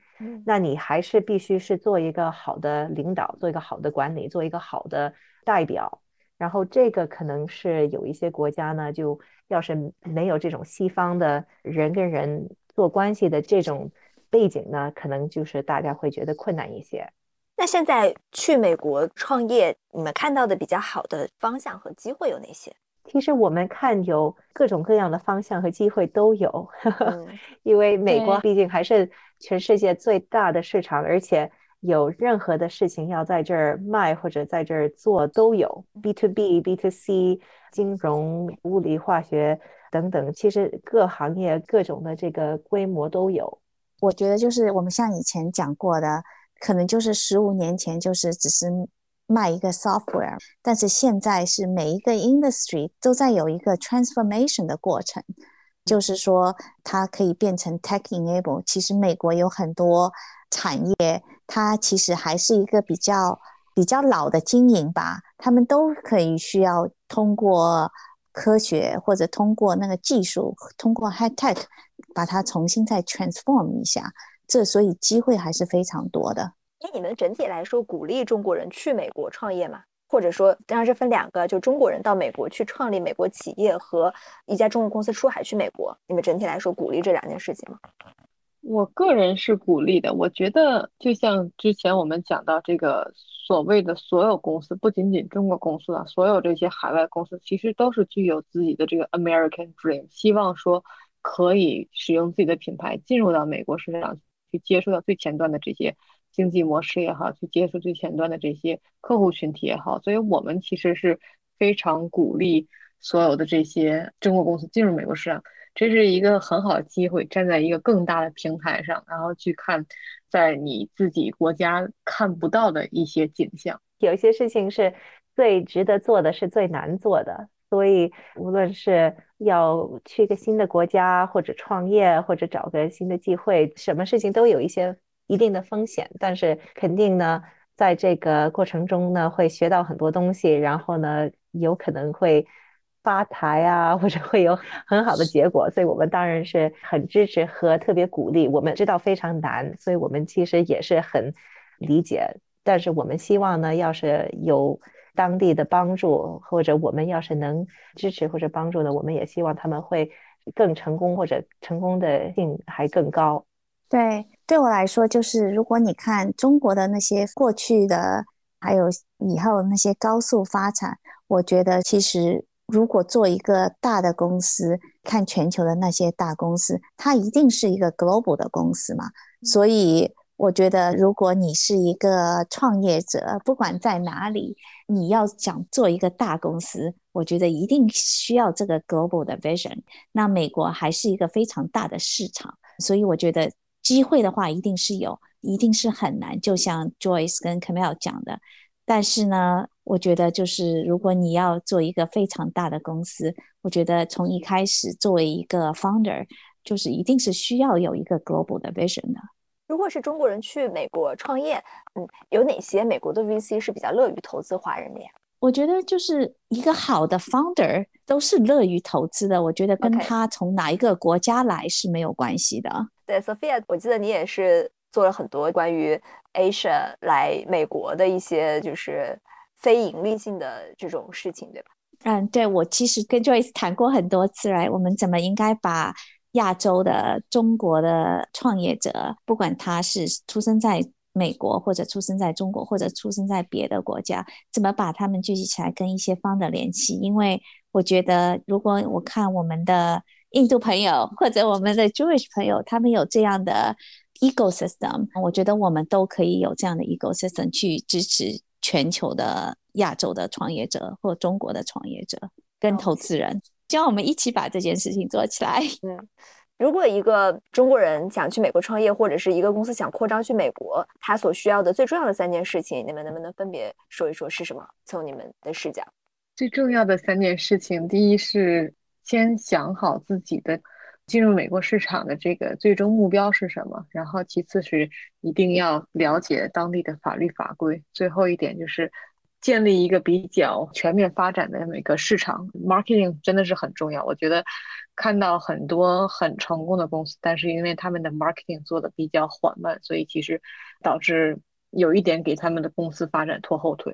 那你还是必须是做一个好的领导，做一个好的管理，做一个好的代表。然后这个可能是有一些国家呢，就要是没有这种西方的人跟人做关系的这种背景呢，可能就是大家会觉得困难一些。那现在去美国创业，你们看到的比较好的方向和机会有哪些？其实我们看有各种各样的方向和机会都有因为美国毕竟还是全世界最大的市场，而且有任何的事情要在这儿卖或者在这儿做都有， B2B、B2C、 金融、物理、化学等等，其实各行业各种的这个规模都有。我觉得就是我们像以前讲过的，可能就是15年前就是只是卖一个 software， 但是现在是每一个 industry 都在有一个 transformation 的过程，就是说它可以变成 tech enable。 其实美国有很多产业它其实还是一个比较老的经营吧，他们都可以需要通过科学或者通过那个技术，通过 high tech 把它重新再 transform 一下，这所以机会还是非常多的。你们整体来说鼓励中国人去美国创业吗？或者说当然是分两个，就中国人到美国去创立美国企业和一家中国公司出海去美国，你们整体来说鼓励这两件事情吗？我个人是鼓励的。我觉得就像之前我们讲到这个所谓的所有公司，不仅仅中国公司啊，所有这些海外公司其实都是具有自己的这个 American Dream， 希望说可以使用自己的品牌进入到美国市场，去接触到最前端的这些经济模式也好，去接触最前端的这些客户群体也好，所以我们其实是非常鼓励所有的这些中国公司进入美国市场。这是一个很好的机会，站在一个更大的平台上，然后去看在你自己国家看不到的一些景象。有些事情是最值得做的，是最难做的，所以无论是要去一个新的国家，或者创业，或者找个新的机会，什么事情都有一些一定的风险，但是肯定呢在这个过程中呢会学到很多东西，然后呢有可能会发财啊，或者会有很好的结果。所以我们当然是很支持和特别鼓励，我们知道非常难，所以我们其实也是很理解，但是我们希望呢要是有当地的帮助，或者我们要是能支持或者帮助呢，我们也希望他们会更成功，或者成功的性还更高。对我来说，就是如果你看中国的那些过去的还有以后那些高速发展，我觉得其实如果做一个大的公司，看全球的那些大公司，它一定是一个 global 的公司嘛，所以我觉得如果你是一个创业者，不管在哪里，你要想做一个大公司，我觉得一定需要这个 global 的 vision。 那美国还是一个非常大的市场，所以我觉得机会的话一定是有，一定是很难，就像 Joyce 跟 Camille 讲的。但是呢我觉得就是如果你要做一个非常大的公司，我觉得从一开始作为一个 founder 就是一定是需要有一个 global 的 vision 的。如果是中国人去美国创业，有哪些美国的 VC 是比较乐于投资华人的呀？我觉得就是一个好的 founder 都是乐于投资的，我觉得跟他从哪一个国家来是没有关系的。对 Sophia， 我记得你也是做了很多关于 Asia 来美国的一些就是非盈利性的这种事情对吧？对，我其实跟 Joyce 谈过很多次来，我们怎么应该把亚洲的中国的创业者，不管他是出生在美国或者出生在中国或者出生在别的国家，怎么把他们聚集起来跟一些方的联系。因为我觉得如果我看我们的印度朋友或者我们的 Jewish 朋友，他们有这样的 ecosystem， 我觉得我们都可以有这样的 ecosystem 去支持全球的亚洲的创业者或中国的创业者跟投资人，就让我们一起把这件事情做起来。如果一个中国人想去美国创业，或者是一个公司想扩张去美国，他所需要的最重要的三件事情，你们能不能分别说一说是什么？从你们的视角。最重要的三件事情，第一是先想好自己的进入美国市场的这个最终目标是什么，然后其次是一定要了解当地的法律法规，最后一点就是建立一个比较全面发展的每个市场。 marketing 真的是很重要，我觉得看到很多很成功的公司，但是因为他们的 marketing 做的比较缓慢，所以其实导致有一点给他们的公司发展拖后腿。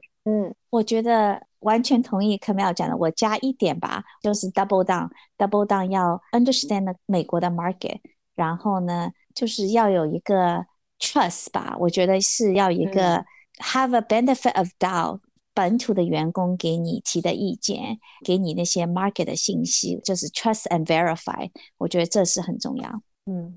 我觉得完全同意 Camille 讲的，我加一点吧，就是 double down 要 understand 美国的 market， 然后呢就是要有一个 trust 吧，我觉得是要一个 have a benefit of doubt，本土的员工给你提的意见，给你那些 market 的信息，就是 trust and verify， 我觉得这是很重要。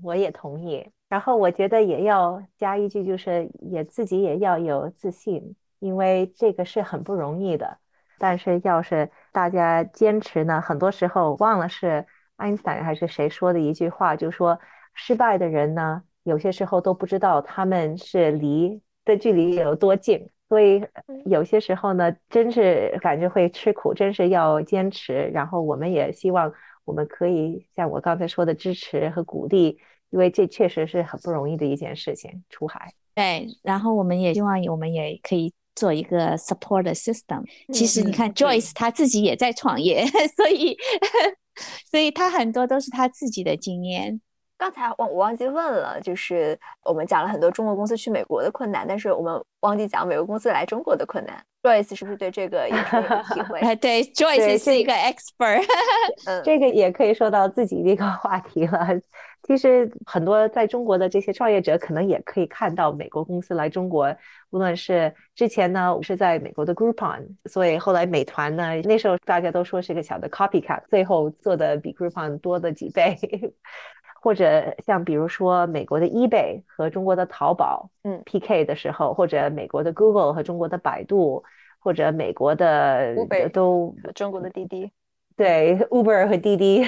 我也同意。然后我觉得也要加一句，就是自己也要有自信，因为这个是很不容易的。但是要是大家坚持呢，很多时候忘了是爱因斯坦还是谁说的一句话，就说失败的人呢，有些时候都不知道他们是离的距离有多近。所以有些时候呢，真是感觉会吃苦，真是要坚持。然后我们也希望我们可以像我刚才说的支持和鼓励，因为这确实是很不容易的一件事情，出海。对，然后我们也希望我们也可以做一个 support system。其实你看 Joyce 她自己也在创业，所以她很多都是她自己的经验。刚才我忘记问了，就是我们讲了很多中国公司去美国的困难，但是我们忘记讲美国公司来中国的困难。Joyce 是不是对这个也有体会？对 ，Joyce 是一个 expert， 这个也可以说到自己的一个话题了。其实很多在中国的这些创业者，可能也可以看到美国公司来中国，无论是之前呢，我是在美国的 Groupon， 所以后来美团呢，那时候大家都说是个小的 copycat， 最后做的比 Groupon 多的几倍。或者像比如说美国的 eBay 和中国的淘宝 PK 的时候，或者美国的 Google 和中国的百度，或者美国的 Uber 都中国的滴滴，对 Uber 和滴滴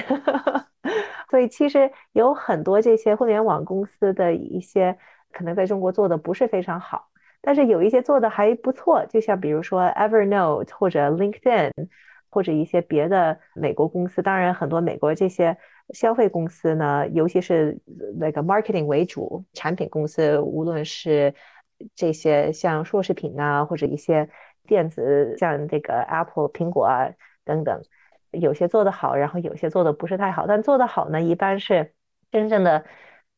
所以其实有很多这些互联网公司的一些可能在中国做的不是非常好，但是有一些做的还不错，就像比如说 Evernote 或者 LinkedIn，或者一些别的美国公司。当然很多美国这些消费公司呢，尤其是那个 marketing 为主产品公司，无论是这些像奢侈品啊，或者一些电子像这个 Apple 苹果啊等等，有些做得好，然后有些做得不是太好。但做得好呢，一般是真正的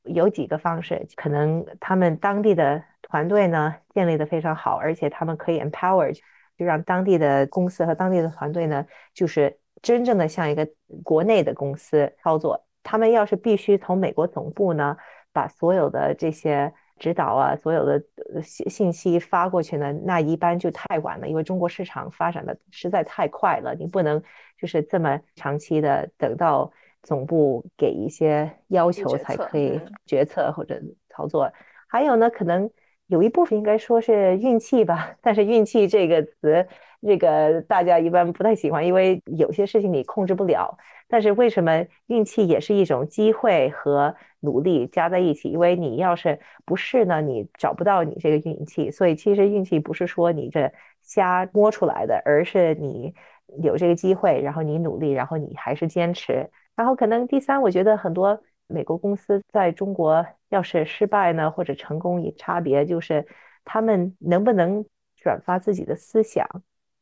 有几个方式，可能他们当地的团队呢建立得非常好，而且他们可以 empower，就让当地的公司和当地的团队呢，就是真正的像一个国内的公司操作。他们要是必须从美国总部呢，把所有的这些指导啊，所有的信息发过去呢，那一般就太晚了，因为中国市场发展的实在太快了，你不能就是这么长期的等到总部给一些要求才可以决策或者操作。还有呢，可能有一部分应该说是运气吧，但是运气这个词，这个大家一般不太喜欢，因为有些事情你控制不了。但是为什么运气也是一种机会和努力加在一起？因为你要是不是呢，你找不到你这个运气。所以其实运气不是说你这瞎摸出来的，而是你有这个机会，然后你努力，然后你还是坚持。然后可能第三，我觉得很多美国公司在中国要是失败呢，或者成功，也差别就是他们能不能转发自己的思想，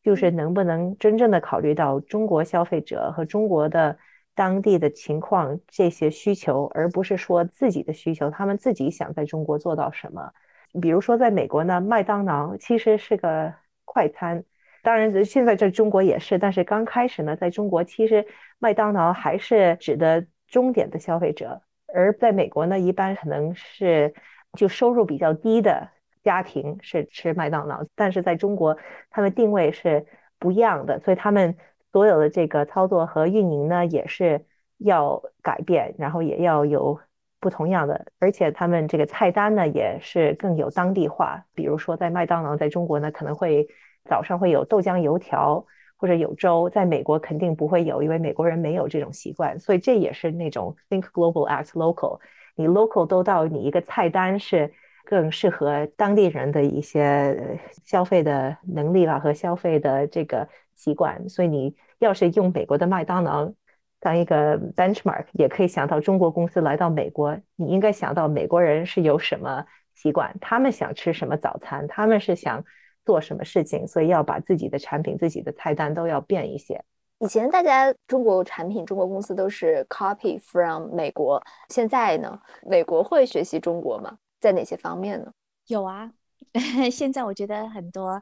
就是能不能真正的考虑到中国消费者和中国的当地的情况，这些需求，而不是说自己的需求，他们自己想在中国做到什么。比如说在美国呢，麦当劳其实是个快餐，当然现在在中国也是，但是刚开始呢，在中国其实麦当劳还是指的中点的消费者，而在美国呢，一般可能是就收入比较低的家庭是吃麦当劳，但是在中国他们定位是不一样的，所以他们所有的这个操作和运营呢，也是要改变，然后也要有不同样的，而且他们这个菜单呢，也是更有当地化。比如说在麦当劳在中国呢，可能会早上会有豆浆油条，或者有州，在美国肯定不会有，因为美国人没有这种习惯。所以这也是那种 think global act local， 你 local 都到你一个菜单是更适合当地人的一些消费的能力啦和消费的这个习惯。所以你要是用美国的麦当劳当一个 benchmark， 也可以想到中国公司来到美国，你应该想到美国人是有什么习惯，他们想吃什么早餐，他们是想做什么事情，所以要把自己的产品自己的菜单都要变一些。以前大家中国产品中国公司都是 copy from 美国，现在呢美国会学习中国吗？在哪些方面呢？有啊，现在我觉得很多，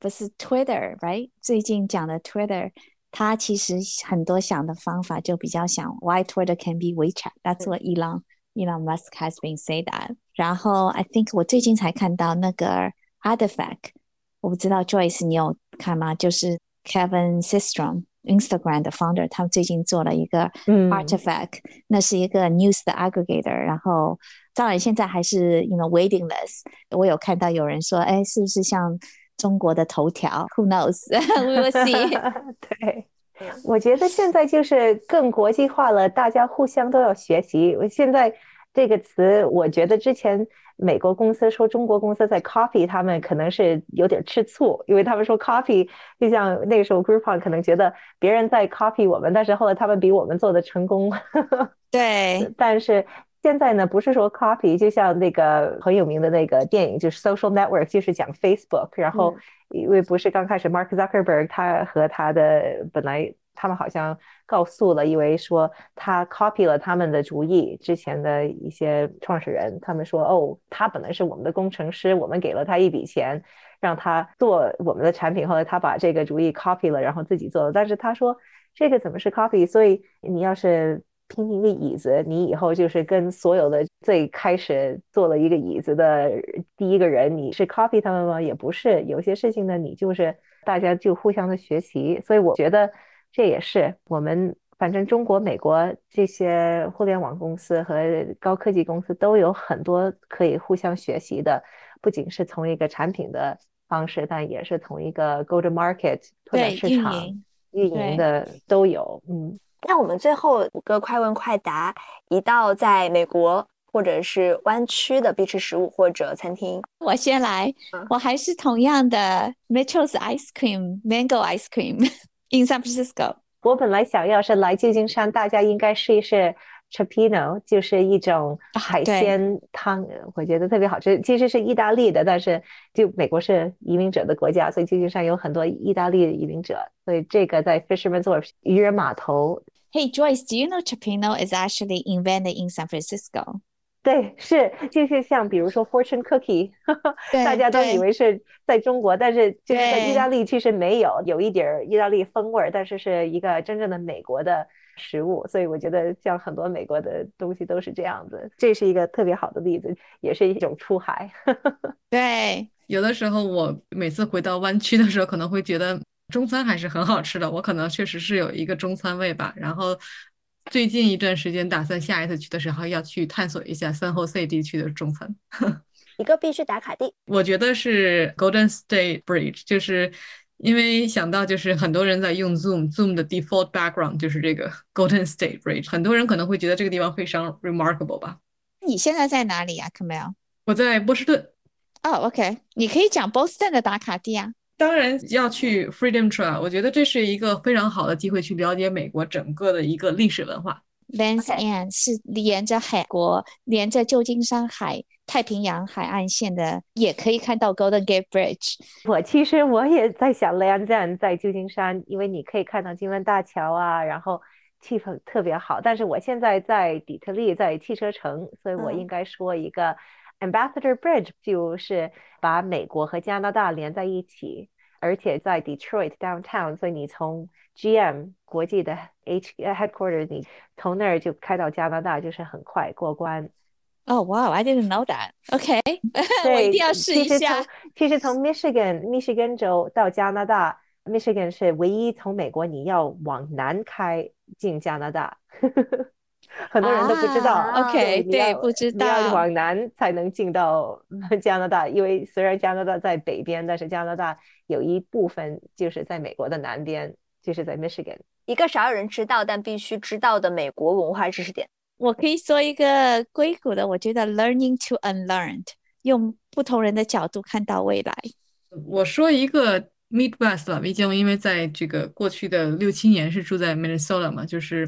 不是 Twitter right， 最近讲的 Twitter， 他其实很多想的方法就比较想 why Twitter can be WeChat， that's what Elon Musk has been say that。 然后 I think 我最近才看到那个 Artifact， 我不知道 Joyce 你有看吗？就是 Kevin Systrom Instagram 的 founder， 他们最近做了一个 Artifact，那是一个 news 的 aggregator， 然后当然现在还是 waiting list， 我有看到有人说哎，是不是像中国的头条 who knows we will see 对，我觉得现在就是更国际化了，大家互相都要学习。现在这个词我觉得之前美国公司说中国公司在 copy 他们可能是有点吃醋，因为他们说 copy 就像那个时候 Groupon 可能觉得别人在 copy 我们，但是后来他们比我们做的成功对，但是现在呢不是说 copy， 就像那个很有名的那个电影就是 Social Network， 就是讲 Facebook， 然后因为不是刚开始 Mark Zuckerberg 他和他的本来他们好像告诉了，因为说他 copy 了他们的主意，之前的一些创始人他们说哦，他本来是我们的工程师，我们给了他一笔钱让他做我们的产品，后来他把这个主意 copy 了然后自己做了，但是他说这个怎么是 copy， 所以你要是拼一个椅子，你以后就是跟所有的最开始做了一个椅子的第一个人，你是 copy 他们吗？也不是，有些事情呢你就是大家就互相的学习。所以我觉得这也是我们反正中国美国这些互联网公司和高科技公司都有很多可以互相学习的，不仅是从一个产品的方式，但也是从一个 go to market 拓展市场运营的都有。那我们最后5个快问快答，一道在美国或者是湾区的必吃食物或者餐厅。我先来，我还是同样的 Mitchell's Ice Cream Mango Ice Cream in San Francisco。 我本来想要是来旧金山，大家应该试一试 Cioppino， 就是一种海鲜汤，我觉得特别好吃，其实是意大利的，但是就美国是移民者的国家，所以旧金山有很多意大利的移民者，所以这个在 Fisherman's Wharf 渔人码头。 Hey Joyce, do you know Cioppino is actually invented in San Francisco？对，是就是像比如说 fortune cookie 大家都以为是在中国，但是就是在意大利其实没有，有一点意大利风味，但是是一个真正的美国的食物，所以我觉得像很多美国的东西都是这样子，这是一个特别好的例子，也是一种出海对，有的时候我每次回到湾区的时候可能会觉得中餐还是很好吃的，我可能确实是有一个中餐味吧，然后最近一段时间打算下一次去的时候要去探索一下San Jose地区的中餐一个必须打卡地我觉得是 Golden State Bridge， 就是因为想到就是很多人在用 Zoom 的 default background 就是这个 Golden State Bridge， 很多人可能会觉得这个地方非常 remarkable 吧。你现在在哪里啊 Camille？ 我在波士顿。OK， 你可以讲波士顿的打卡地啊。当然要去 Freedom Trail， 我觉得这是一个非常好的机会去了解美国整个的一个历史文化。Land's End 是沿着海国，沿着旧金山海、太平洋海岸线的，也可以看到 Golden Gate Bridge。其实我也在想 Land's End 在旧金山，因为你可以看到金门大桥啊，然后气氛特别好。但是我现在在底特律，在汽车城，所以我应该说一个Ambassador Bridge， 就是把美国和加拿大连在一起，而且在 Detroit downtown， 所以你从 GM 国际的 headquarters 你从那儿就开到加拿大，就是很快过关。Oh wow, I didn't know that. OK， 我一定要试一下。其实从 Michigan 州到加拿大， Michigan 是唯一从美国你要往南开进加拿大很多人都不知道、啊、OK 对，不知道你要往南才能进到加拿大，因为虽然加拿大在北边，但是加拿大有一部分就是在美国的南边，就是在 Michigan。 一个少有人知道但必须知道的美国文化知识点。我可以说一个硅谷的，我觉得 learning to unlearn， 用不同人的角度看到未来。我说一个 Midwest 吧，毕竟因为在这个过去的6-7年是住在 Minnesota 嘛，就是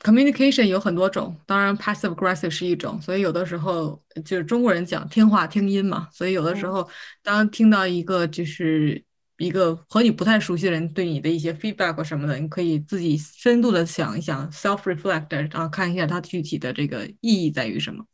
communication 有很多种，当然 passive aggressive 是一种，所以有的时候就是中国人讲听话听音嘛，所以有的时候当听到一个就是一个和你不太熟悉的人对你的一些 feedback 或什么的，你可以自己深度的想一想 self reflect， 然后看一下它具体的这个意义在于什么。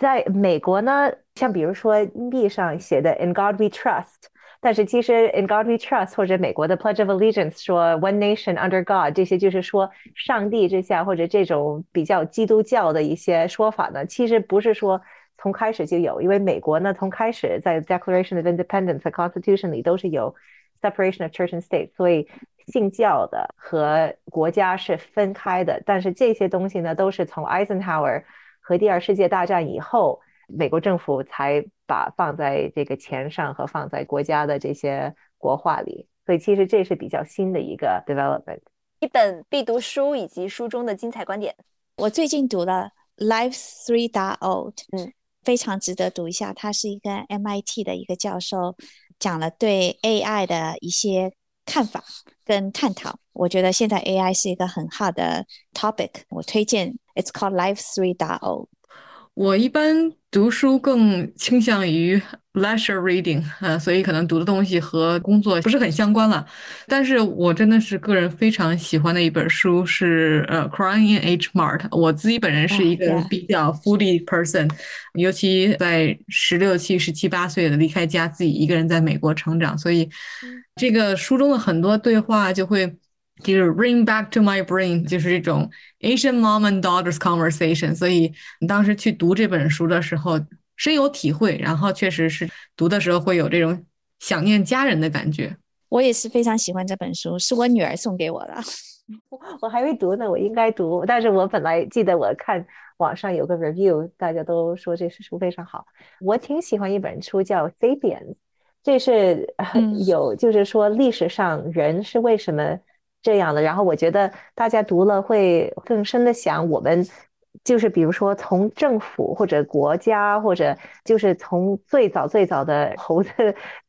在美国呢，像比如说壁上写的 In God We Trust，但是其实 In God We Trust 或者美国的 Pledge of Allegiance 说 One Nation Under God， 这些就是说上帝之下，或者这种比较基督教的一些说法呢，其实不是说从开始就有，因为美国呢从开始在 Declaration of Independence 和 Constitution 里都是有 Separation of Church and State， 所以信教的和国家是分开的。但是这些东西呢都是从 Eisenhower 和第二世界大战以后美国政府才把放在这个钱上和放在国家的这些国画里，所以其实这是比较新的一个 development。 一本必读书以及书中的精彩观点，我最近读了 Life 3.0、非常值得读一下。他是一个 MIT 的一个教授，讲了对 AI 的一些看法跟探讨。我觉得现在 AI 是一个很好的 topic， 我推荐 It's called Life 3.0。我一般读书更倾向于 leisure reading， 所以可能读的东西和工作不是很相关了。但是我真的是个人非常喜欢的一本书是Crying in H Mart。 我自己本人是一个比较 foodie person， 尤其在16、17、18岁的离开家自己一个人在美国成长，所以这个书中的很多对话就会就是 ring back to my brain， 就是这种 Asian mom and daughters conversation。 所以当时去读这本书的时候深有体会，然后确实是读的时候会有这种想念家人的感觉。我也是非常喜欢这本书，是我女儿送给我的。我还没读呢，我应该读。但是我本来记得我看网上有个 review， 大家都说这书非常好。我挺喜欢一本书叫 Sapiens， 这是有就是说历史上人是为什么这样的，然后我觉得大家读了会更深的想，我们就是比如说从政府或者国家，或者就是从最早的猴子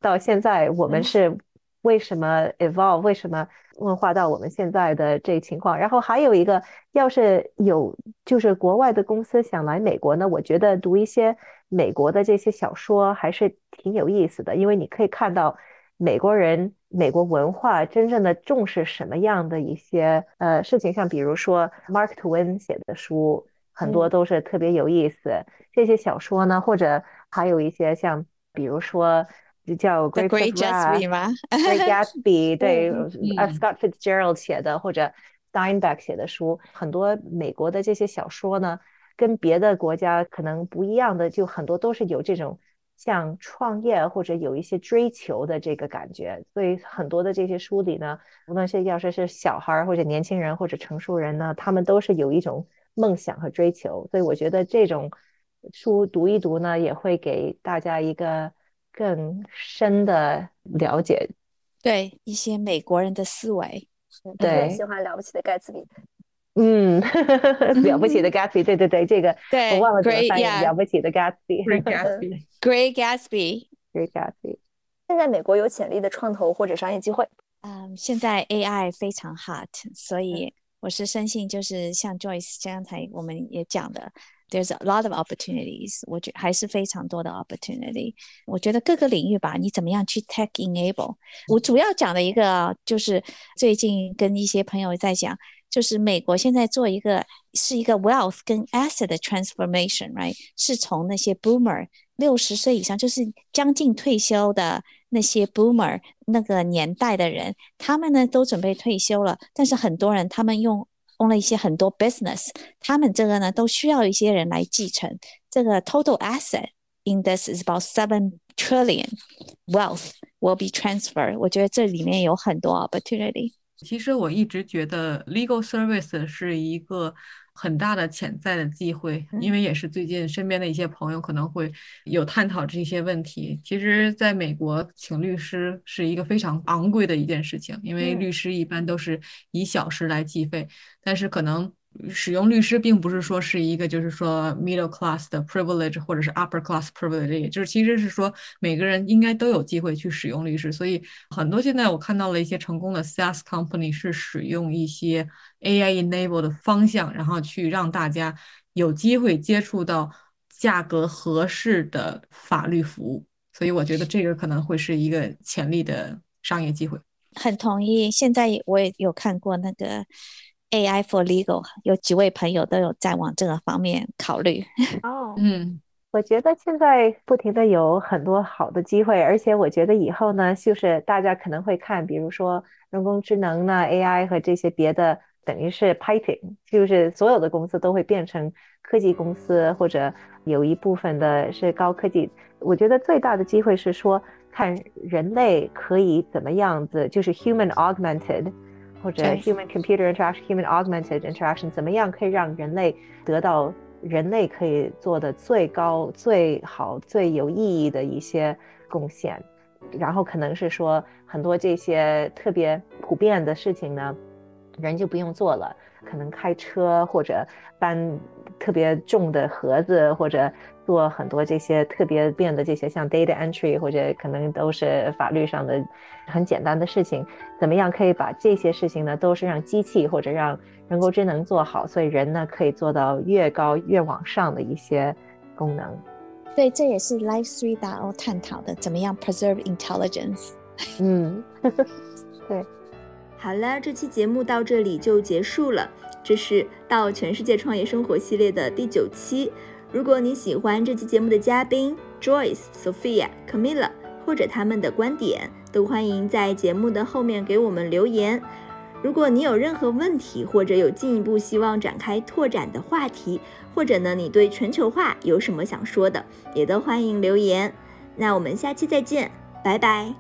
到现在，我们是为什么 evolve， 为什么文化到我们现在的这情况。然后还有一个，要是有就是国外的公司想来美国呢，我觉得读一些美国的这些小说还是挺有意思的，因为你可以看到美国人美国文化真正的重视什么样的一些事情。像比如说 Mark Twain 写的书很多都是特别有意思，这些小说呢，或者还有一些像比如说叫 The Great Gatsby 吗？ Great Gatsby 对F. Scott Fitzgerald 写的，或者 Steinbeck 写的书，很多美国的这些小说呢跟别的国家可能不一样的，就很多都是有这种像创业或者有一些追求的这个感觉。所以很多的这些书里呢，无论是要是小孩或者年轻人或者成熟人呢，他们都是有一种梦想和追求。所以我觉得这种书读一读呢，也会给大家一个更深的了解，对一些美国人的思维。对，喜欢了不起的盖茨比。了不起的 Gatsby， 对对对，这个对我忘了怎么翻译，了不起的 Gatsby，Great Gatsby，Great Gatsby。现在美国有潜力的创投或者商业机会，现在 AI 非常 hot， 所以我是深信，就是像 Joyce 刚才我们也讲的 ，there's a lot of opportunities， 我觉得还是非常多的 opportunity。我觉得各个领域吧，你怎么样去 tech enable？ 我主要讲的一个就是最近跟一些朋友在讲，就是美国现在做一个是一个 wealth 跟 asset 的 transformation， right？ 是从那些 boomer 60岁以上，就是将近退休的那些 boomer 那个年代的人，他们呢都准备退休了，但是很多人他们用了一些很多 business， 他们这个呢都需要一些人来继承。这个 total asset in this is about 7 trillion wealth will be transferred。 我觉得这里面有很多 opportunity。其实我一直觉得 legal service 是一个很大的潜在的机会，因为也是最近身边的一些朋友可能会有探讨这些问题。其实在美国请律师是一个非常昂贵的一件事情，因为律师一般都是以小时来计费，但是可能使用律师并不是说是一个就是说 middle class 的 privilege 或者是 upper class privilege， 也就是其实是说每个人应该都有机会去使用律师。所以很多现在我看到了一些成功的 SaaS company 是使用一些 AI enabled 的方向，然后去让大家有机会接触到价格合适的法律服务。所以我觉得这个可能会是一个潜力的商业机会。很同意，现在我也有看过那个AI for legal， 有几位朋友都有在往这个方面考虑。我觉得现在不停的有很多好的机会，而且我觉得以后呢，就是大家可能会看，比如说人工智能呢 AI 和这些别的，等于是 piping， 就是所有的公司都会变成科技公司，或者有一部分的是高科技。我觉得最大的机会是说，看人类可以怎么样子，就是 human augmented，或者 human computer interaction， human augmented interaction， 怎么样可以让人类得到人类可以做的最高、最好、最有意义的一些贡献。然后可能是说很多这些特别普遍的事情呢，人就不用做了，可能开车或者搬特别重的盒子，或者做很多这些特别变的这些像 data entry， 或者可能都是法律上的很简单的事情，怎么样可以把这些事情呢，都是让机器或者让人工智能做好，所以人呢可以做到越高越往上的一些功能。对，这也是 Life 3.0 探讨的，怎么样 preserve intelligence。 对，好了，这期节目到这里就结束了，这是到全世界创业生活系列的第9期。如果你喜欢这期节目的嘉宾 Joyce、Sophia、Camilla 或者他们的观点，都欢迎在节目的后面给我们留言。如果你有任何问题，或者有进一步希望展开拓展的话题，或者呢你对全球化有什么想说的，也都欢迎留言。那我们下期再见，拜拜。